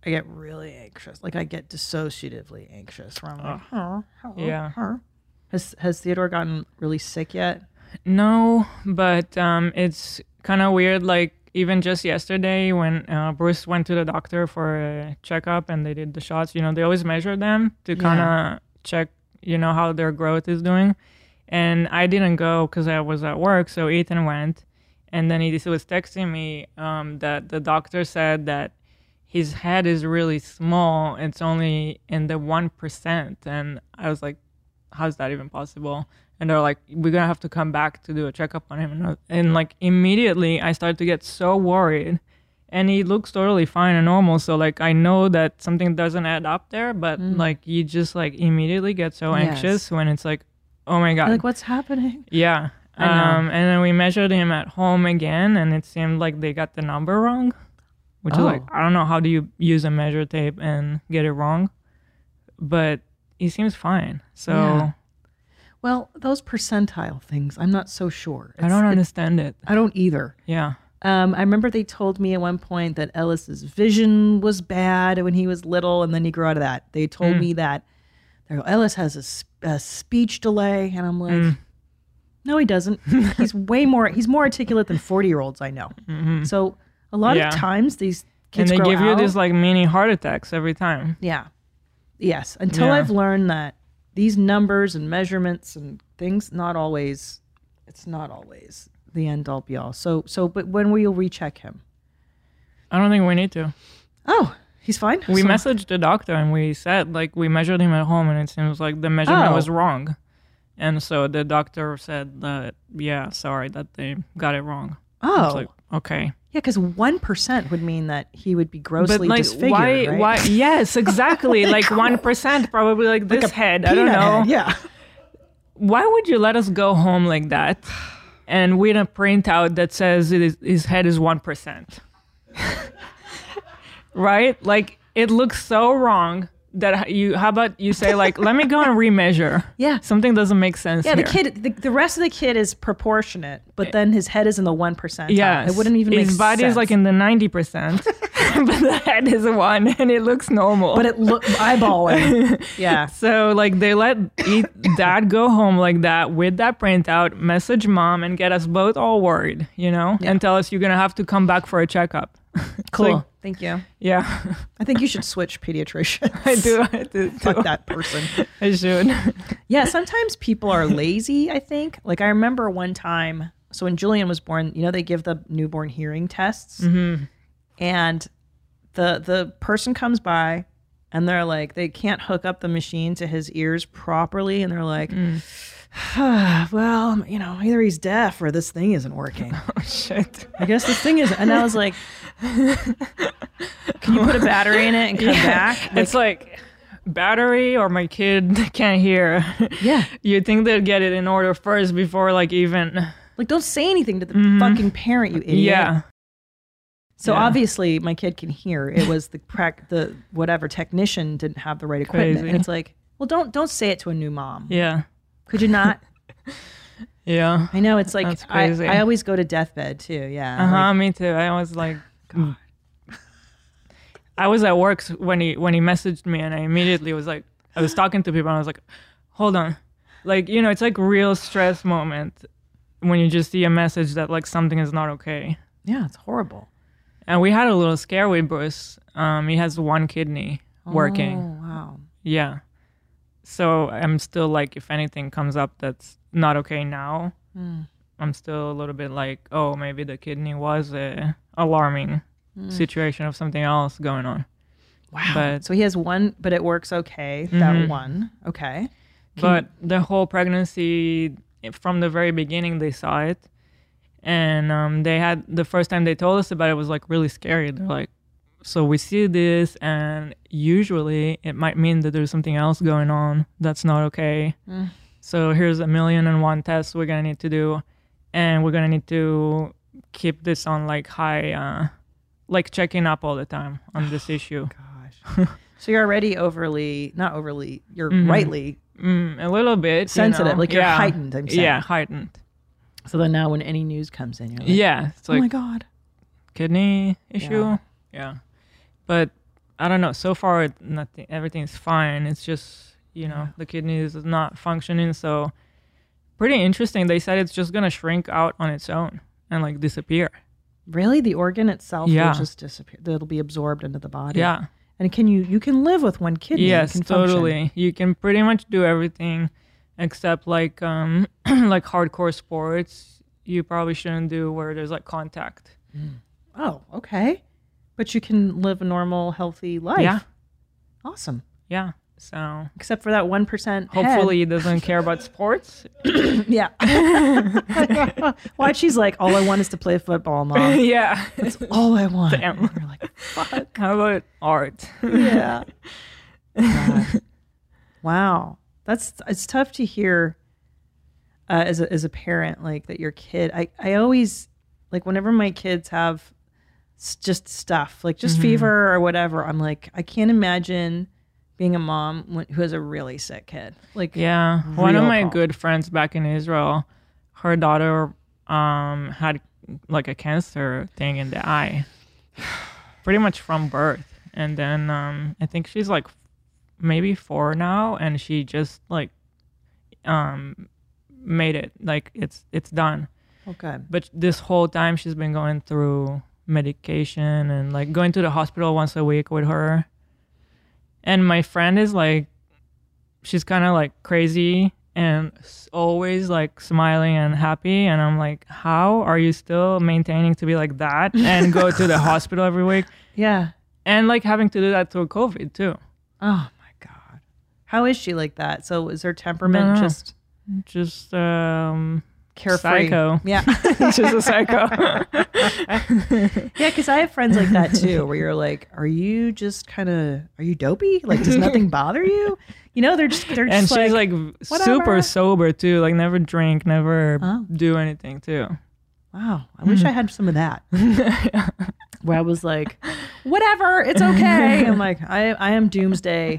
anxious. Like, I get dissociatively anxious where I'm like, Has Theodore gotten really sick yet? No, but it's kind of weird. Like, even just yesterday when Bruce went to the doctor for a checkup and they did the shots, you know, they always measure them to kind of check, you know, how their growth is doing. And I didn't go because I was at work. So Ethan went. And then he was texting me that the doctor said that his head is really small. It's only in the 1%. And I was like, how's that even possible? And they're like, we're going to have to come back to do a checkup on him. And like immediately I started to get so worried, and he looks totally fine and normal. So like, I know that something doesn't add up there, but like you just like immediately get so anxious when it's like, oh my God, like what's happening? Yeah. And then we measured him at home again, and it seemed like they got the number wrong, which is like, I don't know, how do you use a measure tape and get it wrong? But he seems fine. So... Yeah. Well, those percentile things, I'm not so sure. I don't understand it. I don't either. Yeah. I remember they told me at one point that Ellis's vision was bad when he was little, and then he grew out of that. They told me that Ellis has a speech delay, and I'm like, no, he doesn't. He's he's more articulate than 40-year-olds I know. Mm-hmm. So a lot of times these kids grow out. And they give you these like mini heart attacks every time. Yeah. Yes. Until I've learned that these numbers and measurements and things, it's not always the end all be all. So, but when will you recheck him? I don't think we need to. Oh, he's fine? We messaged the doctor and we said, like, we measured him at home and it seems like the measurement was wrong. And so the doctor said that, sorry, that they got it wrong. Oh. I was like, okay. Yeah, because 1% would mean that he would be grossly disfigured, right? Why, yes, exactly. Like 1% probably like this head. I don't know. Head, yeah. Why would you let us go home like that and with a printout that says his head is 1%? Right? Like it looks so wrong that how about you say like, let me go and remeasure. Yeah. Something doesn't make sense here. The kid, the rest of the kid is proportionate, but then his head is in the 1%. Yeah. It wouldn't even make sense. His body is like in the 90%. but the head is one and it looks normal. But it looks eyeballing. Yeah. So like they let dad go home like that with that printout, message mom and get us both all worried, you know, yeah. and tell us you're going to have to come back for a checkup. Cool. Like, thank you. Yeah. I think you should switch pediatricians. I do. Fuck that person. I should. Yeah. Sometimes people are lazy, I think. Like I remember one time, so when Julian was born, you know, they give the newborn hearing tests. Mm-hmm. And the person comes by and they're like, they can't hook up the machine to his ears properly. And they're like, well, you know, either he's deaf or this thing isn't working. Oh, shit. I guess this thing isn't. And I was like, can you put a battery in it and come back? Like, it's like, battery or my kid can't hear. Yeah. You'd think they'd get it in order first before like even. Like, don't say anything to the fucking parent, you idiot. Yeah. So obviously my kid can hear. It was the whatever technician didn't have the right equipment. Crazy. And it's like, well, don't say it to a new mom. Yeah. Could you not? Yeah. I know. It's like, I always go to deathbed too. Yeah. Uh-huh. Like, me too. I was like, God. I was at work when he messaged me and I immediately was like, I was talking to people and I was like, hold on. Like, you know, it's like real stress moment when you just see a message that like something is not okay. Yeah. It's horrible. And we had a little scare with Bruce. He has one kidney working. Oh, wow. Yeah. So I'm still like, if anything comes up that's not okay now, I'm still a little bit like, oh, maybe the kidney was an alarming situation of something else going on. Wow. But, so he has one, but it works okay, that one. Okay. But the whole pregnancy, from the very beginning, they saw it. And they had, the first time they told us about it was like really scary. They're like, so we see this and usually it might mean that there's something else going on that's not okay. So here's 1,000,001 tests we're going to need to do. And we're going to need to keep this on like high, like checking up all the time on this issue. Gosh. So you're already you're rightly. A little bit. Sensitive, you know? Like you're heightened, I'm saying. Yeah, heightened. So then now when any news comes in, you're like, it's like, oh my God, kidney issue. Yeah. But I don't know. So far, nothing. Everything's fine. It's just, you know, the kidney is not functioning. So pretty interesting. They said it's just going to shrink out on its own and like disappear. Really? The organ itself will just disappear. It'll be absorbed into the body. Yeah. And can you can live with one kidney. Yes, totally. Function. You can pretty much do everything. Except like like hardcore sports, you probably shouldn't do where there's like contact. Oh, okay. But you can live a normal, healthy life. Yeah. Awesome. Yeah. So. Except for that 1%. Hopefully he doesn't care about sports. Yeah. Why she's like, all I want is to play football, Mom. Yeah. That's all I want. Damn. And you're like, fuck. How about art? Yeah. Wow. It's tough to hear as a parent, like that your kid, I always, like whenever my kids have just stuff, like just fever or whatever, I'm like, I can't imagine being a mom who has a really sick kid. Like, yeah. One of my good friends back in Israel, her daughter had like a cancer thing in the eye, pretty much from birth. And then I think she's like maybe 4 now, and she just like made it, like it's done. Okay. But this whole time she's been going through medication and like going to the hospital once a week with her. And my friend is like, she's kind of like crazy and always like smiling and happy, and I'm like, how are you still maintaining to be like that and go to the hospital every week? Yeah. And like having to do that through COVID too. Oh. How is she like that? So is her temperament just carefree? Psycho. Yeah. Just a psycho. Yeah, because I have friends like that too, where you're like, are you dopey? Like, does nothing bother you? You know, they're just and she's like whatever. Super sober too, like never drink, never do anything too. Wow. I wish I had some of that. Where I was like, whatever, it's okay. I'm like, I am doomsday.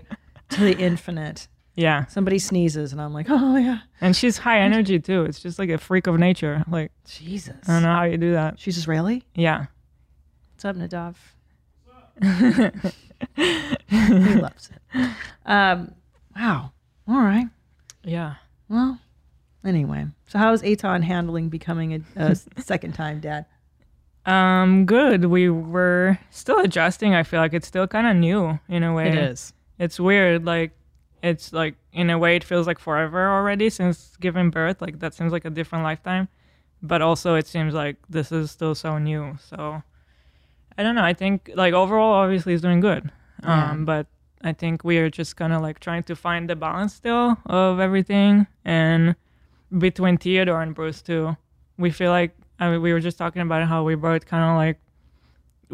To the infinite. Yeah. Somebody sneezes and I'm like, oh yeah. And she's high energy too. It's just like a freak of nature. Like, Jesus. I don't know how you do that. She's Israeli? Yeah. What's up, Nadav? What's up? He loves it. Wow. All right. Yeah. Well, anyway. So how is Eitan handling becoming a second time dad? Good. We were still adjusting. I feel like it's still kind of new in a way. It is. It's weird. Like, it's like, in a way, it feels like forever already since giving birth. Like, that seems like a different lifetime. But also, it seems like this is still so new. So, I don't know. I think, like, overall, obviously, he's doing good. Yeah. But I think we are just kind of, like, trying to find the balance still of everything. And between Theodore and Bruce, too, we feel like, I mean, we were just talking about how we both kind of like,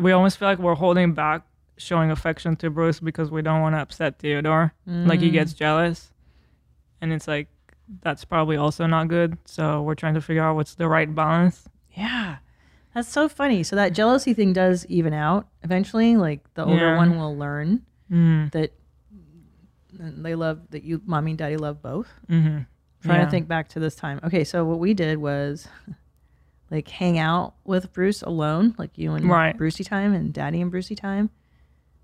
we almost feel like we're holding back showing affection to Bruce because we don't want to upset Theodore. Mm. Like, he gets jealous. And it's like, that's probably also not good. So we're trying to figure out what's the right balance. Yeah. That's so funny. So that jealousy thing does even out eventually. Like, the older one will learn that they love, that you, mommy and daddy love both. Mm-hmm. Trying to think back to this time. Okay, so what we did was... like, hang out with Bruce alone, like you and Brucey time and daddy and Brucey time.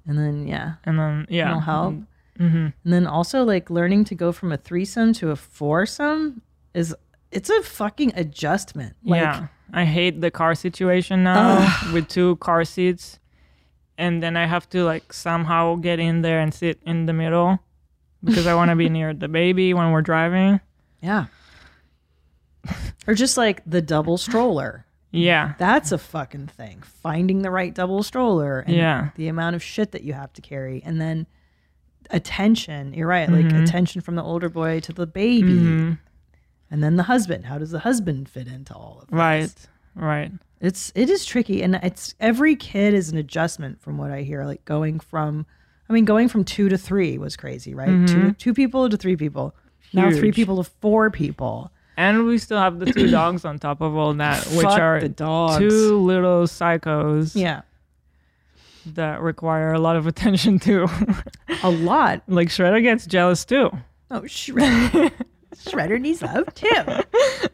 And then, mental help. Mm-hmm. And then also, like, learning to go from a threesome to a foursome it's a fucking adjustment. Like, yeah. I hate the car situation now with 2 car seats. And then I have to, like, somehow get in there and sit in the middle because I want to be near the baby when we're driving. Yeah. Or just like the double stroller. Yeah. That's a fucking thing. Finding the right double stroller and the amount of shit that you have to carry. And then attention. You're right. Mm-hmm. Like attention from the older boy to the baby. Mm-hmm. And then the husband. How does the husband fit into all of this? Right. It is tricky. And it's every kid is an adjustment from what I hear. Like going from 2 to 3 was crazy, right? Mm-hmm. 2 people to 3 people. Huge. Now 3 people to 4 people. And we still have the 2 dogs on top of all that, which are 2 little psychos. Yeah. That require a lot of attention, too. A lot. Like, Shredder gets jealous, too. Oh, Shredder. Shredder needs love, too.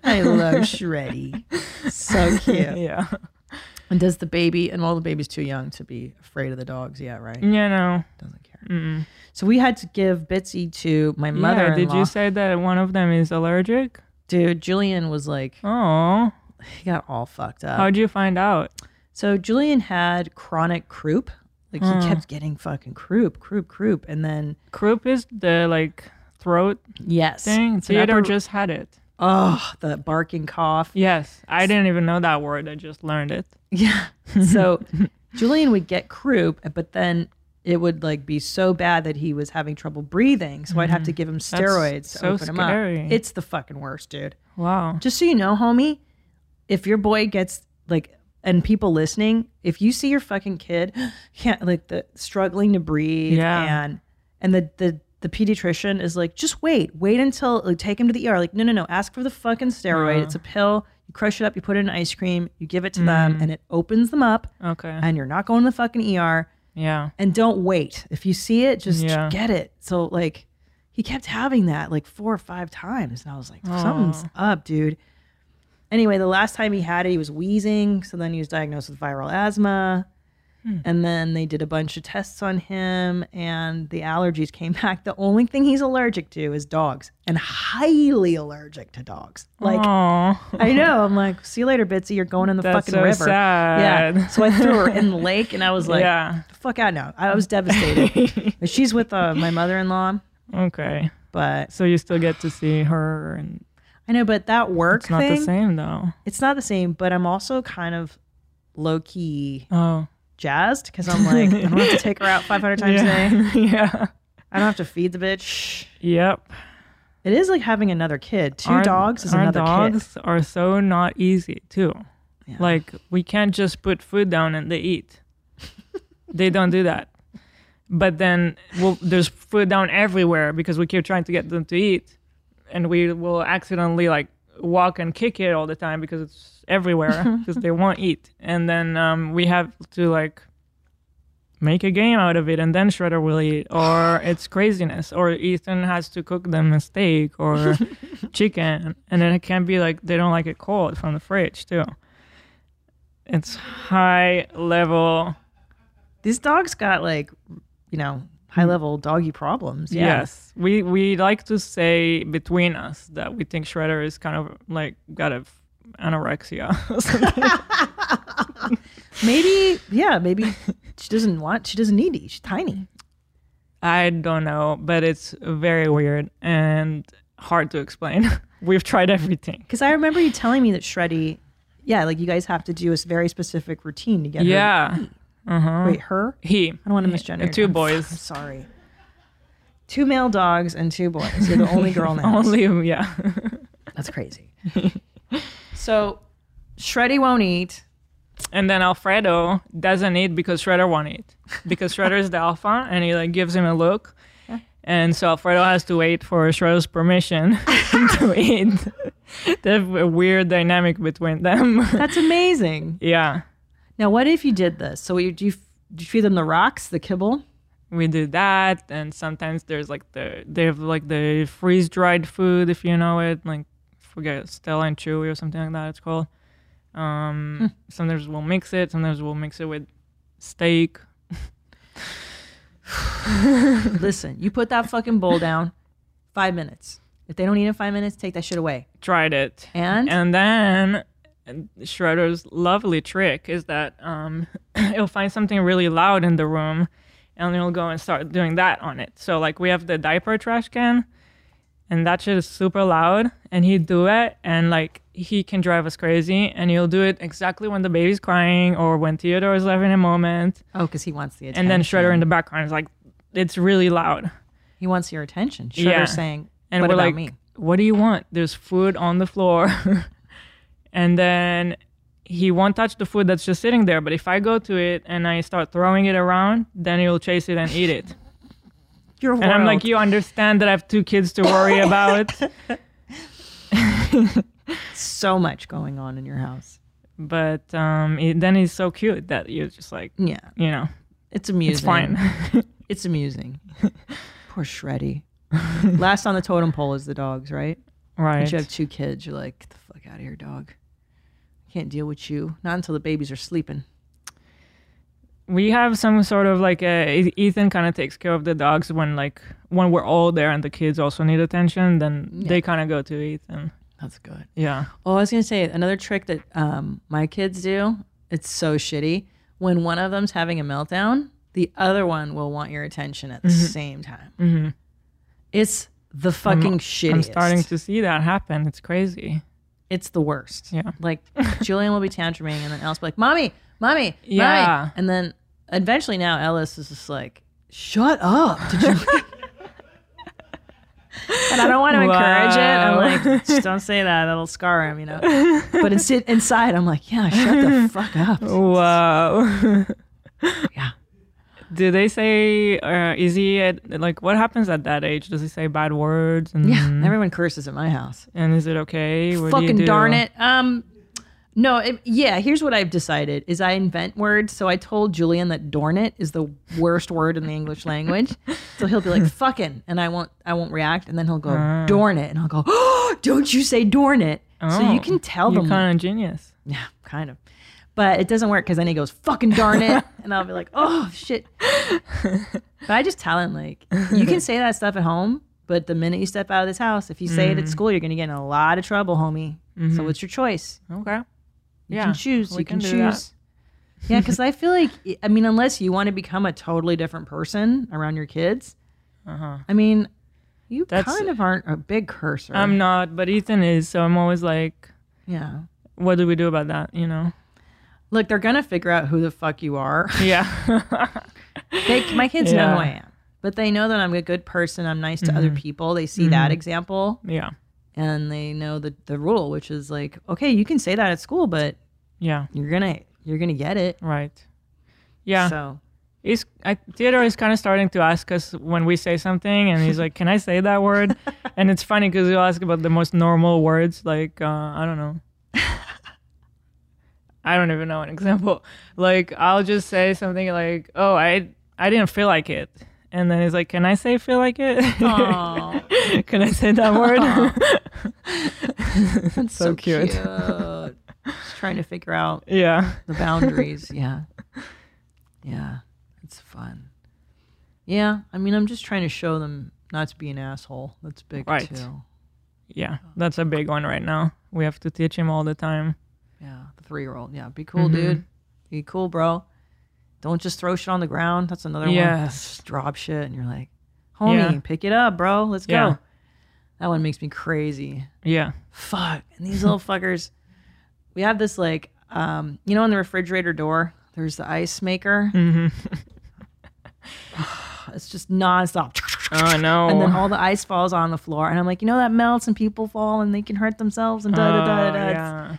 I love Shreddy. So cute. Yeah. And does the baby, and the baby's too young to be afraid of the dogs yet, right? Yeah, no. Doesn't care. Mm-mm. So we had to give Bitsy to my mother-in-law. Yeah, did you say that one of them is allergic? Dude, Julian was like, oh, he got all fucked up. How'd you find out? So Julian had chronic croup. Like he kept getting fucking croup. And then croup is the like throat thing. Theodore just had it. Oh, the barking cough. Yes. I didn't even know that word. I just learned it. Yeah. So Julian would get croup, but then it would like be so bad that he was having trouble breathing. So I'd have to give him steroids to open him up. It's the fucking worst, dude. Wow. Just so you know, homie, if your boy gets like, and people listening, if you see your fucking kid struggling to breathe and the pediatrician is like, just wait until like, take him to the ER. Like, no, ask for the fucking steroid. Yeah. It's a pill. You crush it up. You put it in ice cream. You give it to them and it opens them up. Okay. And you're not going to the fucking ER. Yeah. And don't wait. If you see it, just get it. So like he kept having that like 4 or 5 times. And I was like, something's up, dude. Anyway, the last time he had it, he was wheezing. So then he was diagnosed with viral asthma. And then they did a bunch of tests on him and the allergies came back. The only thing he's allergic to is dogs and highly allergic to dogs. Like, aww. I know. I'm like, see you later, Bitsy. You're going in the fucking river. That's so sad. Yeah. So I threw her in the lake and I was like, fuck out now. I was devastated. She's with my mother-in-law. Okay. But so you still get to see her. And I know, but that work thing. It's not the same though. It's not the same, but I'm also kind of low-key. Oh. Jazzed because I'm like, I don't have to take her out 500 times a day. Yeah. I don't have to feed the bitch. Yep. It is like having another kid. 2 dogs is another kid. Our dogs are so not easy, too. Yeah. Like, we can't just put food down and they eat. They don't do that. But then there's food down everywhere because we keep trying to get them to eat. And we will accidentally, like, walk and kick it all the time because it's everywhere because they won't eat. And then we have to like make a game out of it, and then Shredder will eat, or it's craziness, or Ethan has to cook them a steak or chicken, and then it can be like they don't like it cold from the fridge too. It's high level These dogs got, like, you know, high-level doggy problems. Yeah. Yes. We like to say between us that we think Shredder is kind of, like, got a anorexia or something. maybe she doesn't need it. She's tiny. I don't know, but it's very weird and hard to explain. We've tried everything. Because I remember you telling me that Shreddy, yeah, like you guys have to do a very specific routine to get her. Yeah. Uh-huh. Wait, her? He. I don't want to misgender. Two boys. I'm sorry. Two male dogs and two boys. You're the only girl now. Only, yeah. That's crazy. So Shreddy won't eat. And then Alfredo doesn't eat because Shredder won't eat. Because Shredder is the alpha and he like gives him a look. Yeah. And so Alfredo has to wait for Shredder's permission to eat. There's a weird dynamic between them. That's amazing. Yeah. Now, what if you did this? So do you feed them the rocks, the kibble? We do that. And sometimes there's like they have the freeze-dried food, if you know it. Like, forget, Stella and Chewy or something like that it's called. Sometimes we'll mix it. Sometimes we'll mix it with steak. Listen, you put that fucking bowl down. 5 minutes. If they don't eat in 5 minutes, take that shit away. Tried it. And then Shredder's lovely trick is that he'll find something really loud in the room and he'll go and start doing that on it. So like we have the diaper trash can and that shit is super loud and he'd do it and like he can drive us crazy and he'll do it exactly when the baby's crying or when Theodore is having a moment. Oh, because he wants the attention. And then Shredder in the background is like, it's really loud. He wants your attention. Shredder's saying, and what we're about like, me? What do you want? There's food on the floor. And then he won't touch the food that's just sitting there. But if I go to it and I start throwing it around, then he'll chase it and eat it. You're wild. And I'm like, you understand that I have two kids to worry about. So much going on in your house. But then he's so cute that you're just like, yeah, you know. It's amusing. It's fine. It's amusing. Poor Shreddy. Last on the totem pole is the dogs, right? Right. But you have two kids. You're like, get the fuck out of here, dog. Can't deal with you. Not until the babies are sleeping. We have some sort of like Ethan kind of takes care of the dogs when we're all there and the kids also need attention, then they kind of go to Ethan. That's good. Yeah. Oh, I was going to say another trick that my kids do. It's so shitty. When one of them's having a meltdown, the other one will want your attention at the same time. Mm-hmm. It's the fucking shittiest. I'm starting to see that happen. It's crazy. It's the worst. Yeah. Like, Julian will be tantruming, and then Ellis will be like, Mommy. Yeah. Mommy. And then eventually now Ellis is just like, shut up. Did you? And I don't want to encourage it. I'm like, just don't say that. That'll scar him, you know. But inside, I'm like, yeah, shut the fuck up. Wow. Yeah. Do they say, is he at, like, what happens at that age? Does he say bad words? And yeah, everyone curses at my house. And is it okay? What fucking do you do? Darn it. No, here's what I've decided is I invent words. So I told Julian that "darn it" is the worst word in the English language. So he'll be like, fucking, and I won't react. And then he'll go, "Darn it." And I'll go, oh, don't you say "darn it." Oh, so you can tell them. You're kind of genius. Yeah, kind of. But it doesn't work because then he goes, fucking darn it. And I'll be like, oh, shit. But I just tell him, like, you can say that stuff at home, but the minute you step out of this house, if you say it at school, you're going to get in a lot of trouble, homie. Mm-hmm. So it's your choice. Okay. You can choose. You can choose. That. Yeah, because I feel like, I mean, unless you want to become a totally different person around your kids, I mean, you kind of aren't a big cursor. I'm not, but Ethan is. So I'm always like, yeah, what do we do about that, you know? Look, they're going to figure out who the fuck you are. Yeah. My kids know who I am, but they know that I'm a good person. I'm nice to other people. They see that example. Yeah. And they know the rule, which is like, okay, you can say that at school, but you're going to get it. Right. Yeah. So Theodore is kind of starting to ask us when we say something, and he's like, can I say that word? And it's funny because he'll ask about the most normal words, like, I don't know. I don't even know an example. Like, I'll just say something like, oh, I didn't feel like it. And then he's like, can I say feel like it? Can I say that word? That's so cute. Just trying to figure out the boundaries. Yeah. Yeah. It's fun. Yeah, I mean, I'm just trying to show them not to be an asshole. That's big, right. Too. Yeah, that's a big one right now. We have to teach him all the time. Yeah, the 3-year-old. Yeah, be cool, dude. Be cool, bro. Don't just throw shit on the ground. That's another one. Just drop shit, and you're like, homie, pick it up, bro. Let's go. That one makes me crazy. Yeah. Fuck. And these little fuckers. We have this, like, you know, in the refrigerator door, there's the ice maker. It's just nonstop. Oh, no. And then all the ice falls on the floor. And I'm like, you know, that melts and people fall and they can hurt themselves and da-da-da-da-da. Yeah.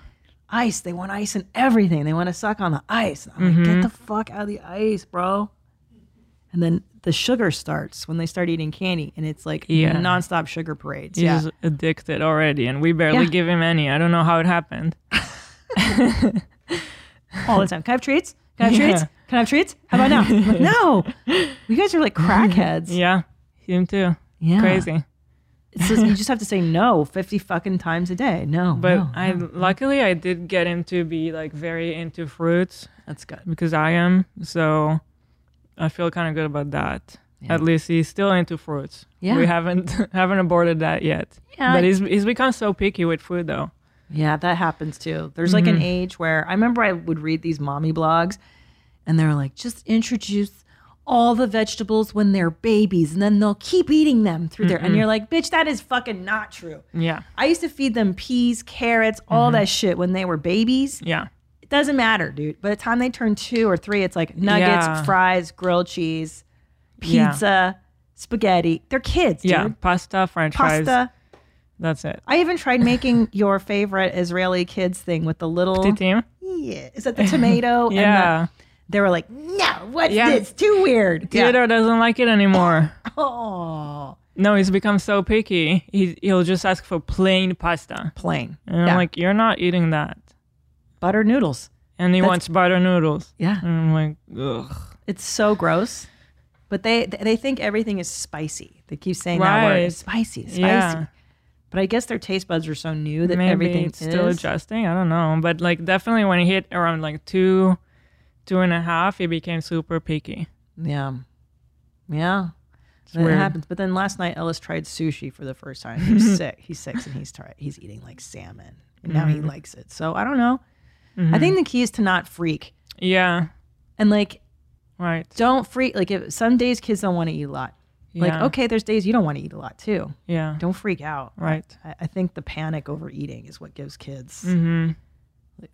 Ice. They want ice in everything. They want to suck on the ice. And I'm like, get the fuck out of the ice, bro. And then the sugar starts when they start eating candy. And it's like nonstop sugar parades. He's addicted already. And we barely give him any. I don't know how it happened. All the time. Can I have treats? Can I have treats? Can I have treats? How about now? I'm like, no. You guys are like crackheads. Yeah. Him too. Yeah. Crazy. It's just, you just have to say no 50 fucking times a day. No. But no, luckily I did get him to be like very into fruits. That's good. Because I am. So I feel kind of good about that. Yeah. At least he's still into fruits. Yeah. We haven't aborted that yet. Yeah. But he's become so picky with food though. Yeah, that happens too. There's like an age where I remember I would read these mommy blogs and they're like, just introduce all the vegetables when they're babies and then they'll keep eating them through there. And you're like, bitch, that is fucking not true. Yeah. I used to feed them peas, carrots, all that shit when they were babies. Yeah. It doesn't matter, dude. By the time they turn 2 or 3, it's like nuggets, fries, grilled cheese, pizza, spaghetti. They're kids, dude. Yeah, pasta, french fries. That's it. I even tried making your favorite Israeli kids thing with the little... Petitim? Yeah. Is that the tomato? And they were like, no, what's this? Too weird. Theodore doesn't like it anymore. Oh. No, he's become so picky. He'll just ask for plain pasta. Plain. And I'm like, you're not eating that. Butter noodles. And he wants butter noodles. Yeah. And I'm like, ugh. It's so gross. But they think everything is spicy. They keep saying that word. It's spicy. It's spicy. Yeah. But I guess their taste buds are so new that everything's still adjusting. I don't know. But like definitely when he hit around like 2, 2.5, he became super picky. Yeah. Yeah. That happens. But then last night Ellis tried sushi for the first time. He's sick. He's 6 and he's eating like salmon. And now he likes it. So I don't know. I think the key is to not freak. Yeah. And like don't freak. Like if some days kids don't want to eat a lot. Like, okay, there's days you don't want to eat a lot, too. Yeah. Don't freak out. Right. I think the panic over eating is what gives kids, you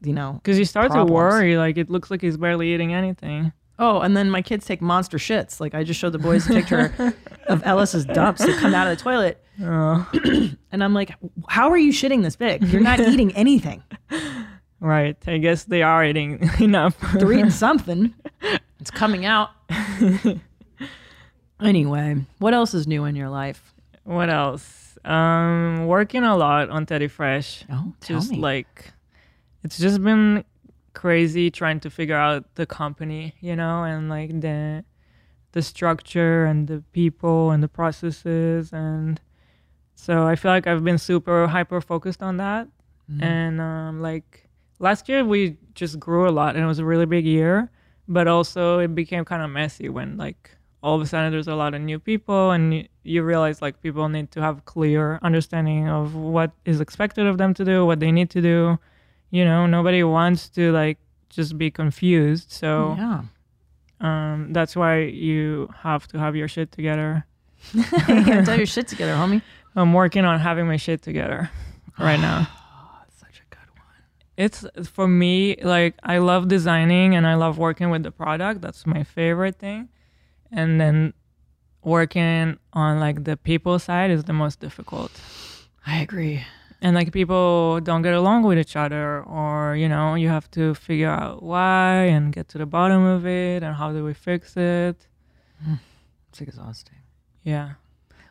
know, because you start to worry. Like, it looks like he's barely eating anything. Oh, and then my kids take monster shits. Like, I just showed the boys a picture of Ellis's dumps that come out of the toilet. Oh. And I'm like, how are you shitting this big? You're not eating anything. Right. I guess they are eating enough. They're eating something. It's coming out. Anyway, what else is new in your life? What else? Working a lot on Teddy Fresh. Oh, tell me. Like, it's just been crazy trying to figure out the company, you know, and like the structure and the people and the processes. And so I feel like I've been super hyper focused on that. And like last year we just grew a lot and it was a really big year, but also it became kind of messy when like all of a sudden there's a lot of new people and you realize like people need to have clear understanding of what is expected of them to do, what they need to do. You know, nobody wants to like just be confused. So that's why you have to have your shit together. You gotta have your shit together, homie. I'm working on having my shit together right now. Oh, that's such a good one. It's for me, like I love designing and I love working with the product. That's my favorite thing. And then working on like the people side is the most difficult. I agree. And like people don't get along with each other or, you know, you have to figure out why and get to the bottom of it and how do we fix it. It's exhausting. Yeah.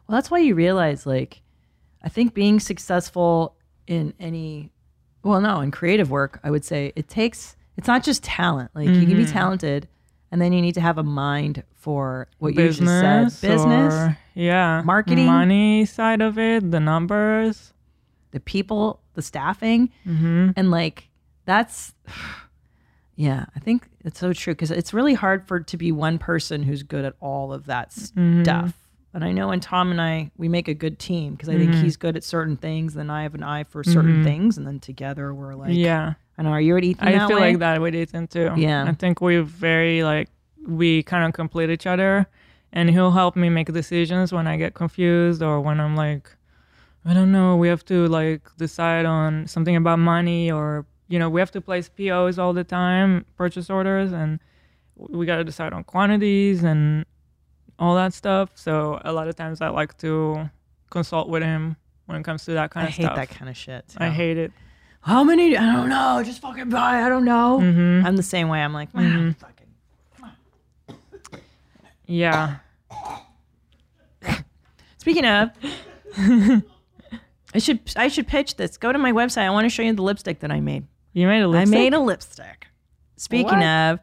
Well, that's why you realize like, I think being successful in in creative work, I would say it's not just talent. Like you can be talented and then you need to have a mind for what you just said. Business. Or, marketing. Money side of it, the numbers. The people, the staffing. And like, that's, Yeah, I think it's so true because it's really hard for to be one person who's good at all of that stuff. And I know when Tom and I, we make a good team because I think he's good at certain things, then I have an eye for certain things, and then together we're like, yeah. I know, are you at Ethan I that feel way? Like that with Ethan too. Yeah. I think we very like, we kind of complete each other, and he'll help me make decisions when I get confused or when I'm like, I don't know, we have to like decide on something about money, or, you know, we have to place POs all the time, purchase orders, and we got to decide on quantities and all that stuff. So a lot of times I like to consult with him when it comes to that kind of stuff. I hate that kind of shit. So. I hate it. How many? I don't know. Just fucking buy. I don't know. I'm the same way. I'm like, fucking. Yeah. Speaking of, I should pitch this. Go to my website. I want to show you the lipstick that I made. You made a lipstick? I made a lipstick. Speaking of,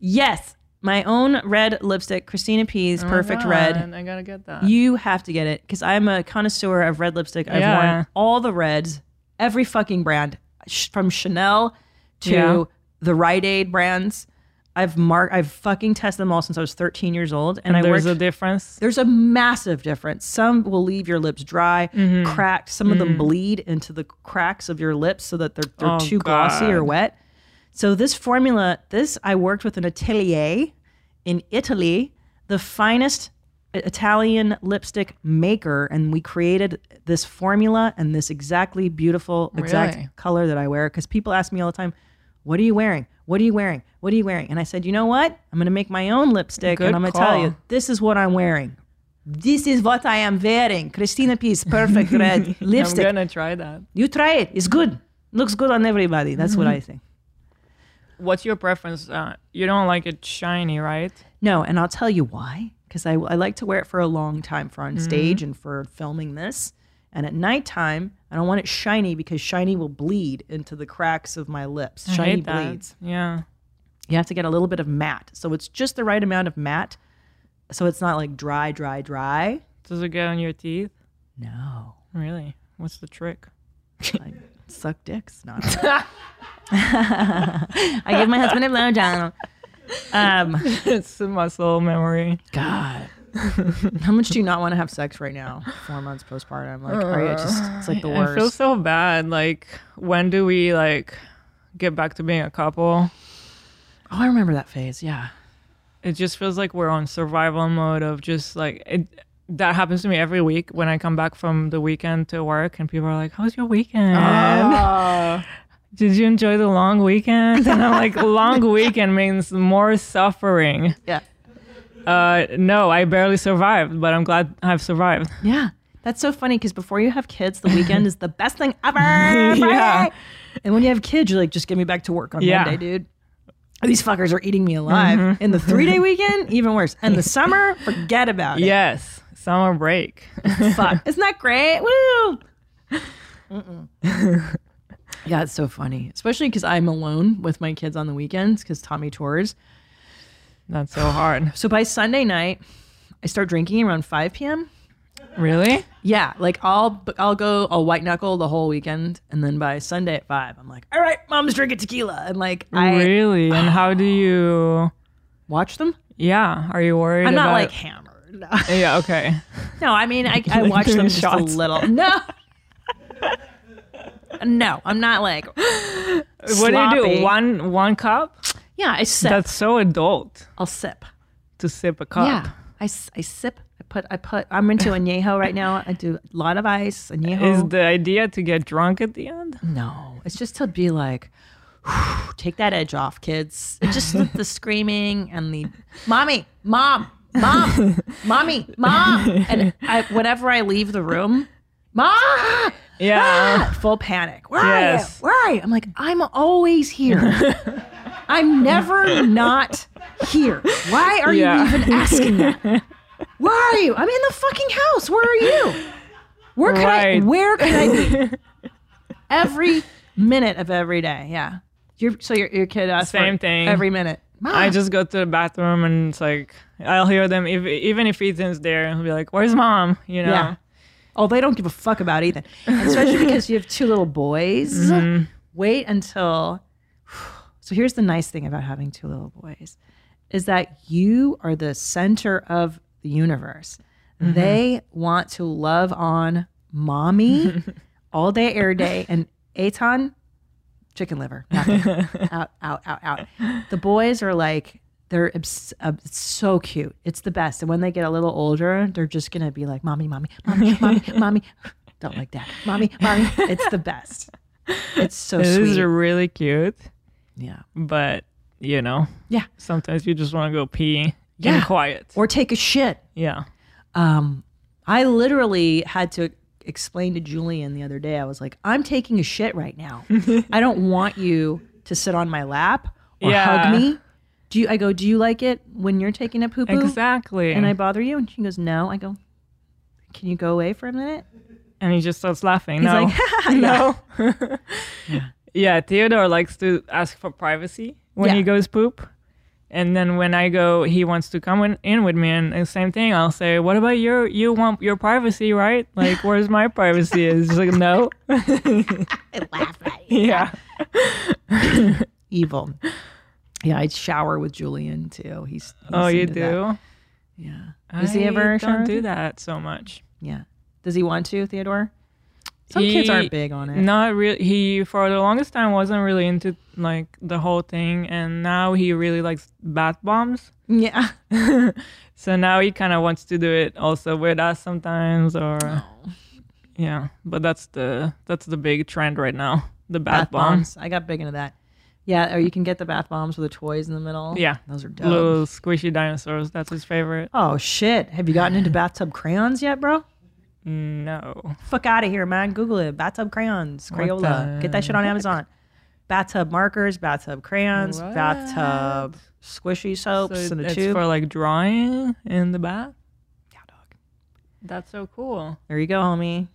yes, my own red lipstick, Christina P's Perfect Red. I gotta get that. You have to get it because I'm a connoisseur of red lipstick. Yeah. I've worn all the reds. Every fucking brand, from Chanel to the Rite Aid brands, I've fucking tested them all since I was 13 years old. And there's a difference? There's a massive difference. Some will leave your lips dry, cracked. Some of them bleed into the cracks of your lips so that they're too glossy or wet. So this formula, I worked with an atelier in Italy, the finest Italian lipstick maker, and we created this formula and this exactly beautiful exact color that I wear, because people ask me all the time, what are you wearing, and I said, you know what, I'm gonna make my own lipstick. Good and I'm gonna call. Tell you, this is what I'm wearing, this is what I am wearing, Christina P's Perfect Red lipstick. I'm gonna try that. You try it, it's good, looks good on everybody. That's what I think. What's your preference? You don't like it shiny, right? No, and I'll tell you why. Because I like to wear it for a long time, for on stage and for filming this. And at nighttime, I don't want it shiny because shiny will bleed into the cracks of my lips. Shiny bleeds. Yeah. You have to get a little bit of matte. So it's just the right amount of matte. So it's not like dry. Does it get on your teeth? No. Really? What's the trick? I suck dicks. Not. I give my husband a blowjob. It's in my soul memory. God. How much do you not want to have sex right now? 4 months postpartum. Like, it's like the worst. I feel so bad. Like, when do we like get back to being a couple? Oh, I remember that phase. Yeah. It just feels like we're on survival mode of just like, that happens to me every week when I come back from the weekend to work and people are like, how's your weekend? Did you enjoy the long weekend? And I'm like, long weekend means more suffering. Yeah. No, I barely survived, but I'm glad I've survived. Yeah. That's so funny because before you have kids, the weekend is the best thing ever. Yeah. And when you have kids, you're like, just get me back to work on Monday, dude. These fuckers are eating me alive. And the 3-day weekend, even worse. And the summer, forget about it. Yes. Summer break. Fuck. Isn't that great? Woo! Yeah, it's so funny, especially because I'm alone with my kids on the weekends because Tommy tours. That's so hard. So by Sunday night, I start drinking around 5 p.m. Really? Yeah, like I'll white knuckle the whole weekend, and then by Sunday at 5, I'm like, all right, mom's drinking tequila, and like really. And how do you watch them? Yeah, are you worried? I'm not like hammered. No. Yeah, okay. No, I mean I watch them just shots. A little. No. No, I'm not like sloppy. What do you do? One cup? Yeah, I sip. That's so adult. I'll sip. To sip a cup. Yeah, I sip. I'm into Añejo right now. I do a lot of ice. Añejo. Is the idea to get drunk at the end? No, it's just to be like, take that edge off, kids. Just the screaming and the mommy, mom. And whenever I leave the room, mom. Yeah. Full panic. Where are you? Where are you? I'm like, I'm always here. I'm never not here. Why are you even asking that? Where are you? I'm in the fucking house. Where are you? Where can I be? Every minute of every day. Yeah. Your kid asks same thing every minute. Mom. I just go to the bathroom and it's like, I'll hear them even if Ethan's there, and he'll be like, where's mom? You know? Yeah. Oh, they don't give a fuck about Ethan. Especially because you have 2 little boys. Wait until... So here's the nice thing about having two little boys is that you are the center of the universe. Mm-hmm. They want to love on mommy all day, every day. And Eitan, chicken liver. Out. The boys are like, they're so cute. It's the best. And when they get a little older, they're just going to be like, mommy. Don't like that. Mommy. It's the best. It's so sweet. This is really cute. Yeah. But, you know. Yeah. Sometimes you just want to go pee in quiet. Or take a shit. Yeah. I literally had to explain to Julian the other day. I was like, I'm taking a shit right now. I don't want you to sit on my lap or hug me. Do you like it when you're taking a poo-poo? Exactly. And I bother you? And she goes, no. I go, can you go away for a minute? And he just starts laughing. He's like, no. Yeah, Theodore likes to ask for privacy when he goes poop. And then when I go, he wants to come in with me, and the same thing. I'll say, what about you want your privacy, right? Like, where's my privacy? It's just like, no. I laugh at you. Yeah. Evil. Yeah, I shower with Julian, too. He's oh, you do? That. Yeah. Does he ever don't do that so much. Yeah. Does he want to, Theodore? Some kids aren't big on it. Not really. He, for the longest time, wasn't really into like the whole thing, and now he really likes bath bombs. Yeah. So now he kind of wants to do it also with us sometimes, or yeah. But that's the big trend right now. The bath bombs. I got big into that. Yeah, or you can get the bath bombs with the toys in the middle. Yeah, those are dope. Little squishy dinosaurs. That's his favorite. Oh shit! Have you gotten into bathtub crayons yet, bro? No. Fuck out of here, man. Google it. Bathtub crayons. Crayola. Get that shit on Amazon. Bathtub markers, bathtub crayons, bathtub squishy soaps in the tube. It's for like drawing in the bath? Yeah, dog. That's so cool. There you go, homie.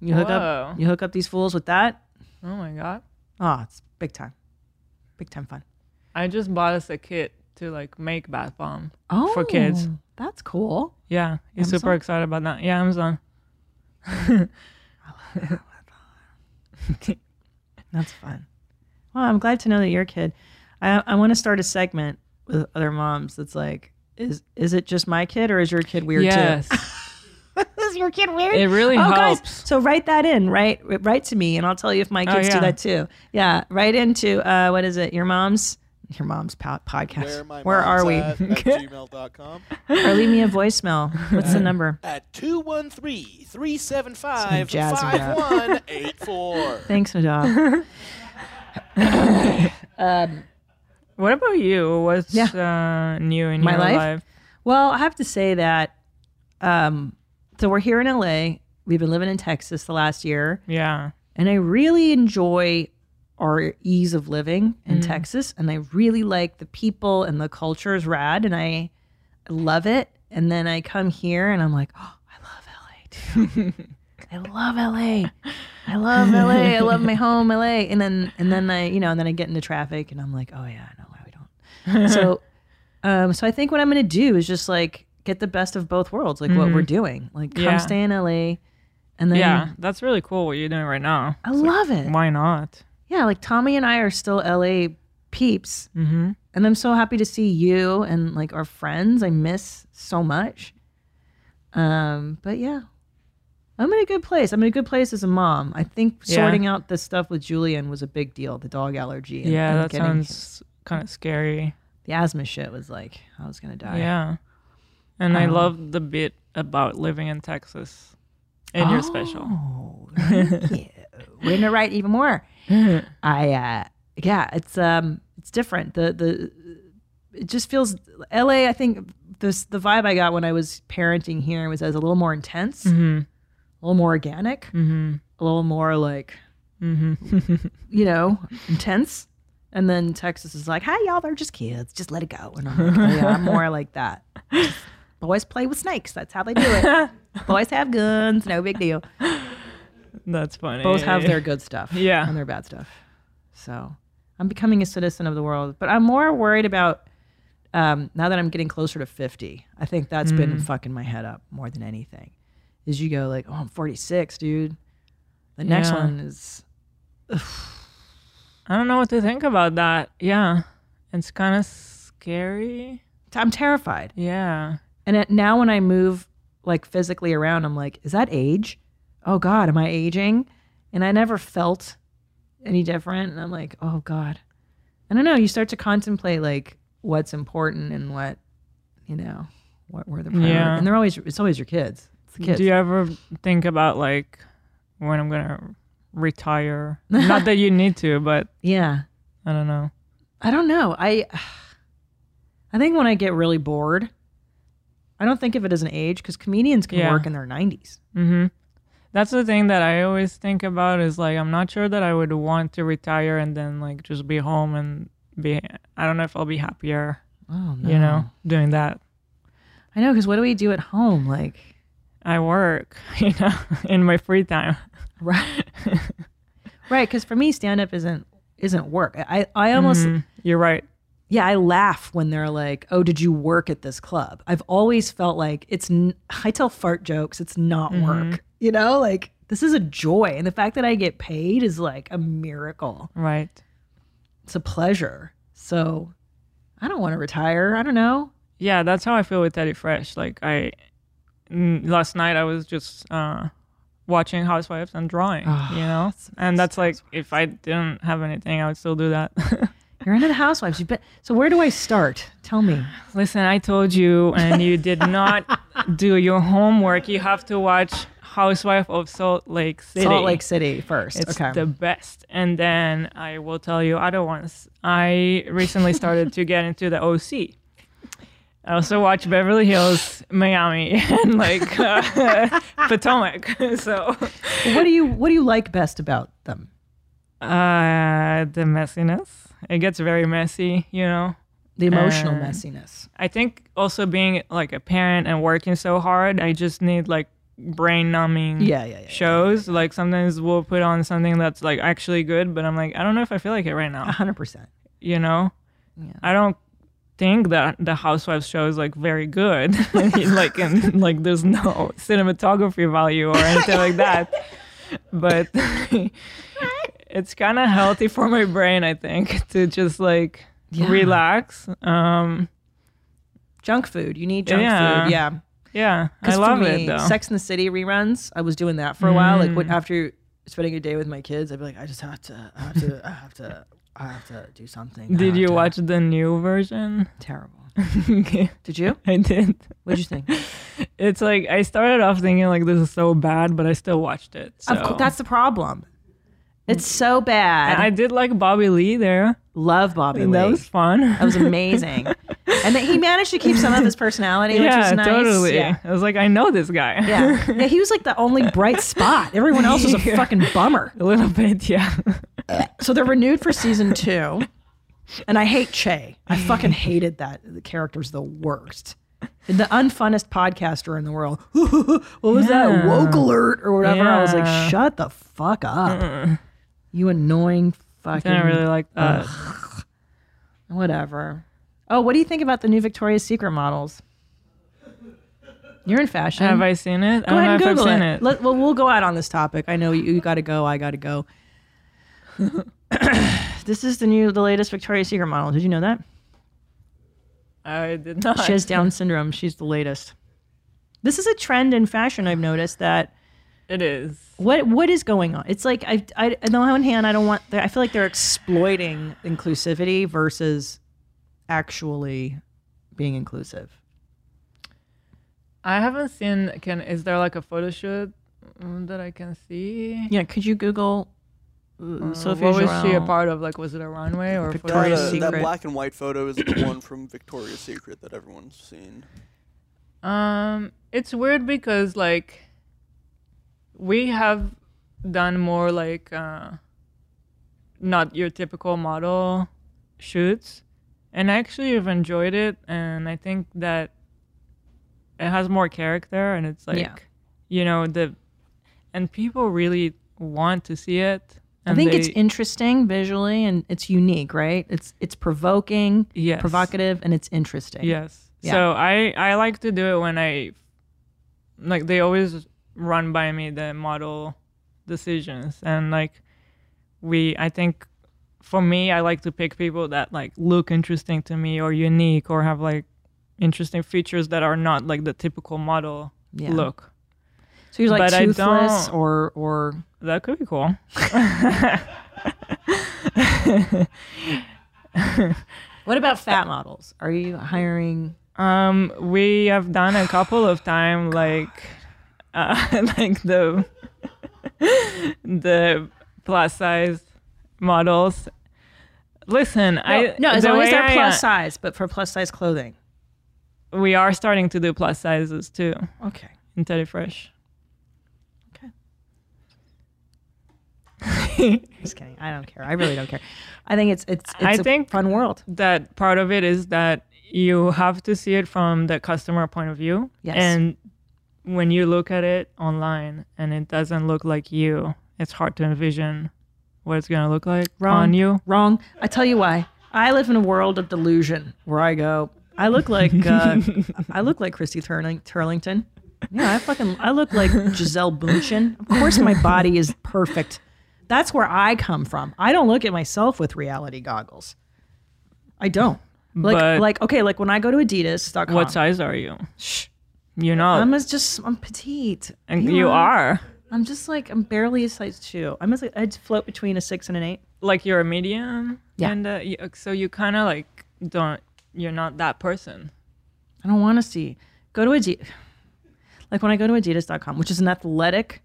You hook up these fools with that? Oh my God. Oh, it's big time. Big time fun. I just bought us a kit to like make bath bomb for kids. That's cool. Yeah. He's Amazon? Super excited about that. Yeah, Amazon. That's fun. Well, I'm glad to know that you're a kid. I want to start a segment with other moms that's like, is it just my kid or is your kid weird too? Is your kid weird? It really helps. Guys, so write that in, right? Write to me and I'll tell you if my kids do that too. Yeah. Write into, what is it? Your mom's podcast. Where are we? At gmail.com. Or leave me a voicemail. What's the number? At 213-375-5184. Thanks, Madog. What about you? What's new in your life? Well, I have to say that so we're here in LA. We've been living in Texas the last year. Yeah. And I really enjoy our ease of living in Texas, and I really like the people and the culture is rad, and I love it. And then I come here and I'm like, oh, I love LA too. I love LA. I love my home, LA. And then I, you know, and then I get into traffic and I'm like, oh yeah, no, we don't. So I think what I'm gonna do is just like get the best of both worlds, like what we're doing. Like come stay in LA, and then that's really cool what you're doing right now. I love it. Why not? Yeah, like Tommy and I are still LA peeps, and I'm so happy to see you and like our friends. I miss so much, but yeah, I'm in a good place. I'm in a good place as a mom. I think sorting out this stuff with Julian was a big deal. The dog allergy. And that sounds kind of scary. The asthma shit was like I was gonna die. Yeah, and I love the bit about living in Texas and your special. We're gonna write even more. It's different. It just feels LA. I think the vibe I got when I was parenting here was a little more intense, a little more organic, a little more like, you know, intense. And then Texas is like, hi y'all, they're just kids. Just let it go. And I'm like, oh, yeah, I'm more like that. Just, boys play with snakes. That's how they do it. Boys have guns. No big deal. That's funny. Both have their good stuff and their bad stuff. So I'm becoming a citizen of the world. But I'm more worried about, now that I'm getting closer to 50, I think that's been fucking my head up more than anything. Is you go like, oh, I'm 46, dude. The next one is I don't know what to think about that. Yeah. It's kind of scary. I'm terrified. Yeah. And now when I move like physically around, I'm like, is that age? Oh God, am I aging? And I never felt any different. And I'm like, oh God. I don't know. You start to contemplate like what's important and what, you know, what were the priority. Yeah. And they're always, it's always your kids. It's the kids. Do you ever think about like when I'm going to retire? Not that you need to, but yeah. I don't know. I think when I get really bored, I don't think of it as an age because comedians can work in their 90s. Mm-hmm. That's the thing that I always think about is like, I'm not sure that I would want to retire and then like just be home and be, I don't know if I'll be happier, oh, no. You know, doing that. I know, because what do we do at home? Like, I work, you know, in my free time. Right. Right. Because for me, stand up isn't work. I almost. Mm-hmm. You're right. Yeah, I laugh when they're like, oh, did you work at this club? I've always felt like I tell fart jokes. It's not work. You know, like this is a joy. And the fact that I get paid is like a miracle. Right. It's a pleasure. So I don't want to retire. I don't know. Yeah, that's how I feel with Teddy Fresh. Like last night I was just watching Housewives and drawing, you know? And that's like, if I didn't have anything, I would still do that. You're into the Housewives. So where do I start? Tell me. Listen, I told you, and you did not do your homework. You have to watch Housewife of Salt Lake City. Salt Lake City first. It's okay. The best. And then I will tell you other ones. I recently started to get into the OC. I also watch Beverly Hills, Miami, and like Potomac. So, what do you like best about them? The messiness. It gets very messy, you know. The emotional messiness. I think also being like a parent and working so hard, I just need like brain numbing shows. Yeah. Like sometimes we'll put on something that's like actually good, but I'm like, I don't know if I feel like it right now. 100%. You know, yeah. I don't think that the Housewives show is like very good. Like, and like there's no cinematography value or anything like that. But it's kind of healthy for my brain, I think, to just like relax. Junk food. You need junk food. Yeah. Yeah. I love it though. Sex and the City reruns. I was doing that for a while. Like after spending a day with my kids, I'd be like, I have to do something. Did you watch the new version? Terrible. Okay. Did you? I did. What did you think? It's like, I started off thinking like this is so bad, but I still watched it. So. Of course, that's the problem. It's so bad. And I did like Bobby Lee there. Love Bobby Lee. That was fun. That was amazing. And that he managed to keep some of his personality, which was nice. Totally. Yeah, totally. I was like, I know this guy. Yeah, he was like the only bright spot. Everyone else was a fucking bummer. A little bit, yeah. So they're renewed for season 2. And I hate Che. I fucking hated that. The character's the worst. The unfunnest podcaster in the world. What was that? Woke alert or whatever. Yeah. I was like, shut the fuck up. You annoying fucking... I didn't really like that. Whatever. Oh, what do you think about the new Victoria's Secret models? You're in fashion. Have I seen it? Go ahead and Google it. Well, we'll go out on this topic. I know you got to go. I got to go. This is the latest Victoria's Secret model. Did you know that? I did not. She has Down syndrome. She's the latest. This is a trend in fashion I've noticed that... It is. What is going on? It's like, I on the one hand, I don't want... I feel like they're exploiting inclusivity versus actually being inclusive. I haven't seen... Is there like a photo shoot that I can see? Yeah, could you Google... Sophie what was she a part of? Like, was it a runway or Victoria's Secret? That black and white photo is the one from Victoria's Secret that everyone's seen. It's weird because like... We have done more like not your typical model shoots, and I actually have enjoyed it, and I think that it has more character, and it's like, you know, and people really want to see it. And I think it's interesting visually, and it's unique, right? It's provoking, provocative, and it's interesting. Yes. Yeah. So I like to do it when I, like they always... run by me the model decisions, and like I think for me, I like to pick people that like look interesting to me or unique or have like interesting features that are not like the typical model look. So you're like toothless or that could be cool. What about fat models? Are you hiring? We have done a couple of times, like the plus size models. Listen, it's always our plus size, but for plus size clothing. We are starting to do plus sizes too. Okay. In Teddy Fresh. Just kidding. I don't care. I really don't care. I think it's a fun world. That part of it is that you have to see it from the customer point of view. Yes. And when you look at it online and it doesn't look like you, it's hard to envision what it's going to look like on you. Wrong. I tell you why. I live in a world of delusion where I go, I look like Christy Turlington. Yeah, I look like Giselle Bundchen. Of course my body is perfect. That's where I come from. I don't look at myself with reality goggles. I don't. Like when I go to Adidas.com. What size are you? Shh. You're not. I'm petite. And you are. I'm just like, I'm barely a size 2. I float between a 6 and an 8. Like you're a medium? Yeah. And so you kind of like you're not that person. I don't want to see. Go to Adidas. Like when I go to Adidas.com, which is an athletic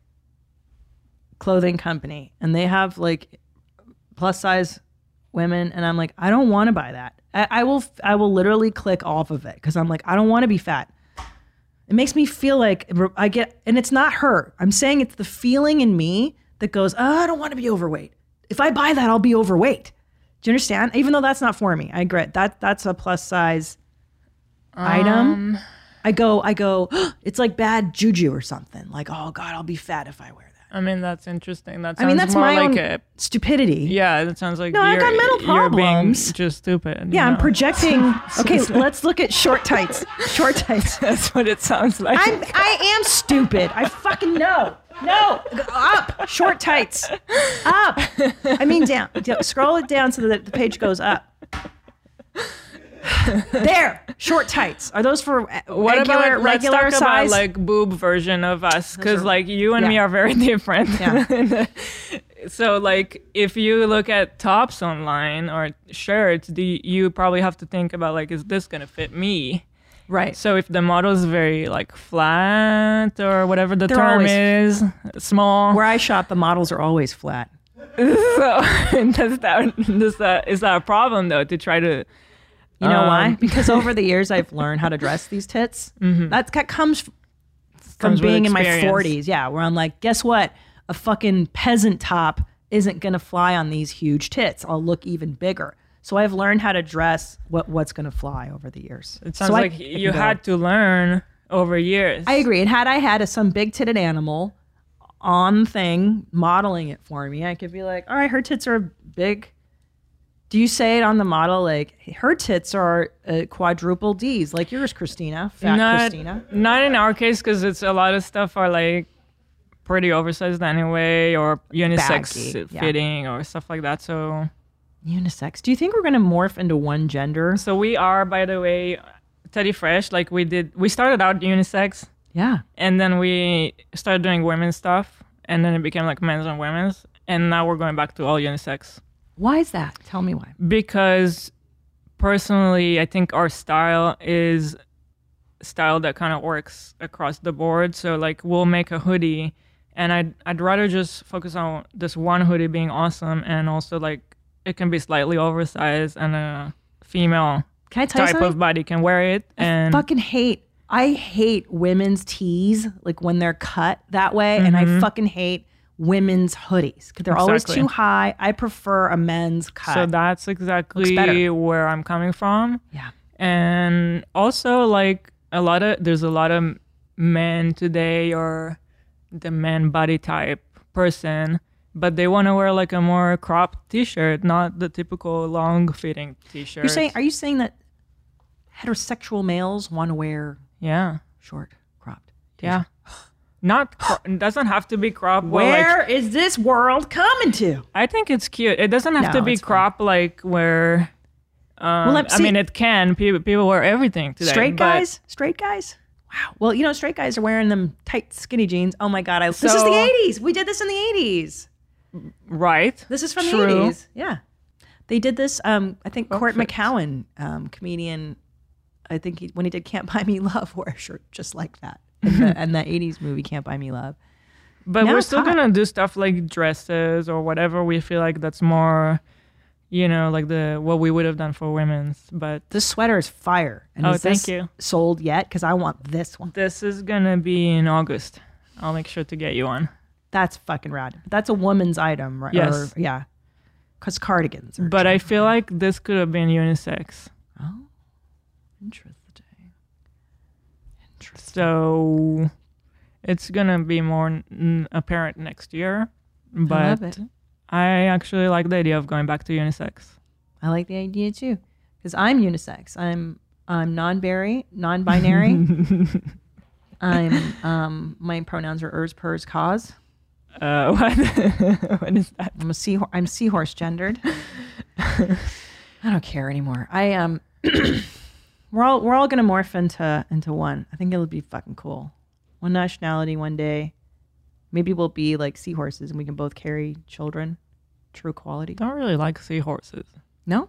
clothing company, and they have like plus size women, and I'm like, I don't want to buy that. I will literally click off of it because I'm like, I don't want to be fat. It makes me feel like I get, and it's not her. I'm saying it's the feeling in me that goes, oh, I don't want to be overweight. If I buy that, I'll be overweight. Do you understand? Even though that's not for me, I regret that. That's a plus size item. I go. Oh, it's like bad juju or something. Like, oh God, I'll be fat if I wear that. I mean, that's interesting. That sounds that's more my like own stupidity. Yeah, that sounds like I got mental problems. You're being just stupid. Yeah, I'm projecting. Okay, let's look at short tights. Short tights. That's what it sounds like. I am stupid. I fucking know. No, up. Short tights. Up. I mean, down. Scroll it down so that the page goes up. There, short tights. Are those for regular size? Let's talk about like boob version of us, because like you and me are very different. Yeah. So like if you look at tops online or shirts, you probably have to think about like, is this gonna fit me? Right. So if the model is very like flat or whatever the term is, small. Where I shop, the models are always flat. So is that a problem though to try to? You know why? Because over the years, I've learned how to dress these tits. Mm-hmm. That comes from being in my 40s. Yeah, where I'm like, guess what? A fucking peasant top isn't going to fly on these huge tits. I'll look even bigger. So I've learned how to dress what's going to fly over the years. It sounds like you had to learn over years. I agree. And had I had some big-titted animal on thing modeling it for me, I could be like, all right, her tits are big. Do you say it on the model like her tits are quadruple D's like yours, Christina? Christina? Not in our case because it's a lot of stuff are like pretty oversized anyway or unisex fitting or stuff like that. So unisex. Do you think we're going to morph into one gender? So we are, by the way, Teddy Fresh. Like we started out unisex. Yeah. And then we started doing women's stuff and then it became like men's and women's. And now we're going back to all unisex. Why is that? Tell me why. Because personally, I think our style is style that kind of works across the board. So like we'll make a hoodie and I'd rather just focus on this one hoodie being awesome. And also like it can be slightly oversized and a female type of body can wear it. And I fucking hate women's tees like when they're cut that way. Mm-hmm. And I fucking hate women's hoodies because they're always too high. I prefer a men's cut. So that's exactly where I'm coming from. Yeah. And also like there's a lot of men today or the man body type person, but they want to wear like a more cropped t-shirt, not the typical long fitting t-shirt. Are you saying that heterosexual males want to wear short cropped t-shirt? Yeah. It doesn't have to be crop. Where is this world coming to? I think it's cute. It doesn't have to be crop like where. I mean, it can. People wear everything today. Straight guys. Wow. Well, you know, straight guys are wearing them tight, skinny jeans. Oh my God! This is the '80s. We did this in the '80s. Right. This is from the '80s. Yeah. They did this. I think Court McCowan, comedian. I think when he did "Can't Buy Me Love," wore a shirt just like that. And that 80s movie Can't Buy Me Love. But now we're still going to do stuff like dresses or whatever we feel like that's more, you know, like what we would have done for women's. But this sweater is fire. And is this sold yet? Because I want this one. This is going to be in August. I'll make sure to get you one. That's fucking rad. That's a woman's item, right? Yes. Yeah. Because cardigans are I feel like this could have been unisex. Oh, interesting. So it's gonna be more apparent next year, but I love it. I actually like the idea of going back to unisex. I like the idea too, because I'm unisex. I'm non-binary. I'm my pronouns are ers, pers, cause. What? What is that? I'm seahorse gendered. I don't care anymore. I. We're all gonna morph into one. I think it'll be fucking cool. One nationality one day. Maybe we'll be like seahorses and we can both carry children. True quality. Don't really like seahorses. No?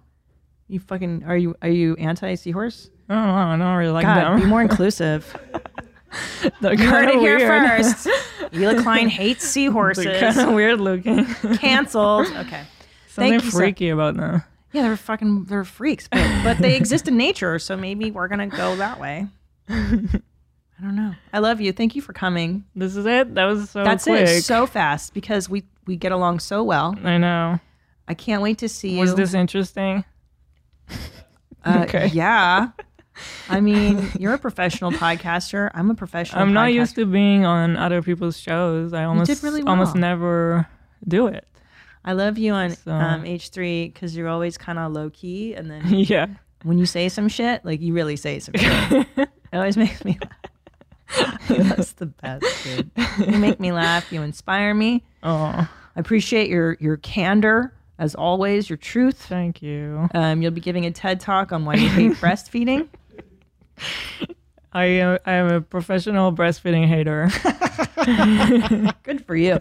You fucking are you anti seahorse? I don't know. I don't really like them. Be more inclusive. You heard it here first. Ela Klein hates seahorses. They're kind of weird looking. Cancelled. Okay. Something freaky about them. Yeah, they're freaks, but they exist in nature, so maybe we're gonna go that way. I don't know. I love you. Thank you for coming. This is it. That was so quick. That's it. So fast because we get along so well. I know. I can't wait to see you. Was this interesting? Okay. Yeah. I mean, you're a professional podcaster. I'm a professional. I'm not used to being on other people's shows. I almost never do it. I love you on H3 because you're always kind of low key, and then when you say some shit, like you really say some shit. It always makes me laugh. That's the best, dude. You make me laugh. You inspire me. Oh, I appreciate your candor as always, your truth. Thank you. You'll be giving a TED talk on why you hate breastfeeding. I am a professional breastfeeding hater. Good for you.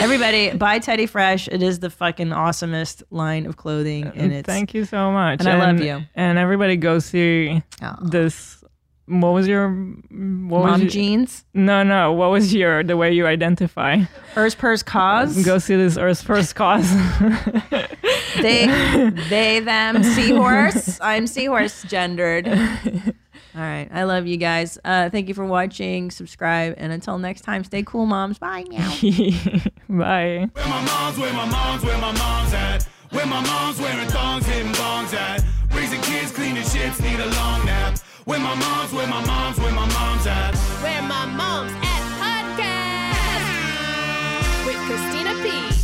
Everybody, buy Teddy Fresh. It is the fucking awesomest line of clothing. Thank you so much. And I love you. And everybody go see this. What was your... Mom Jeans? No. What was the way you identify? Ers, pers, cause? Go see this Ers, pers, cause. They, them, seahorse. I'm seahorse gendered. All right. I love you guys. Thank you for watching. Subscribe. And until next time, stay cool, moms. Bye. Meow. Bye. Where my mom's at. Where my mom's wearing thongs, hitting bongs at. Raising kids, cleaning shits, need a long nap. Where my mom's at. Where my mom's at podcast. With Christina P.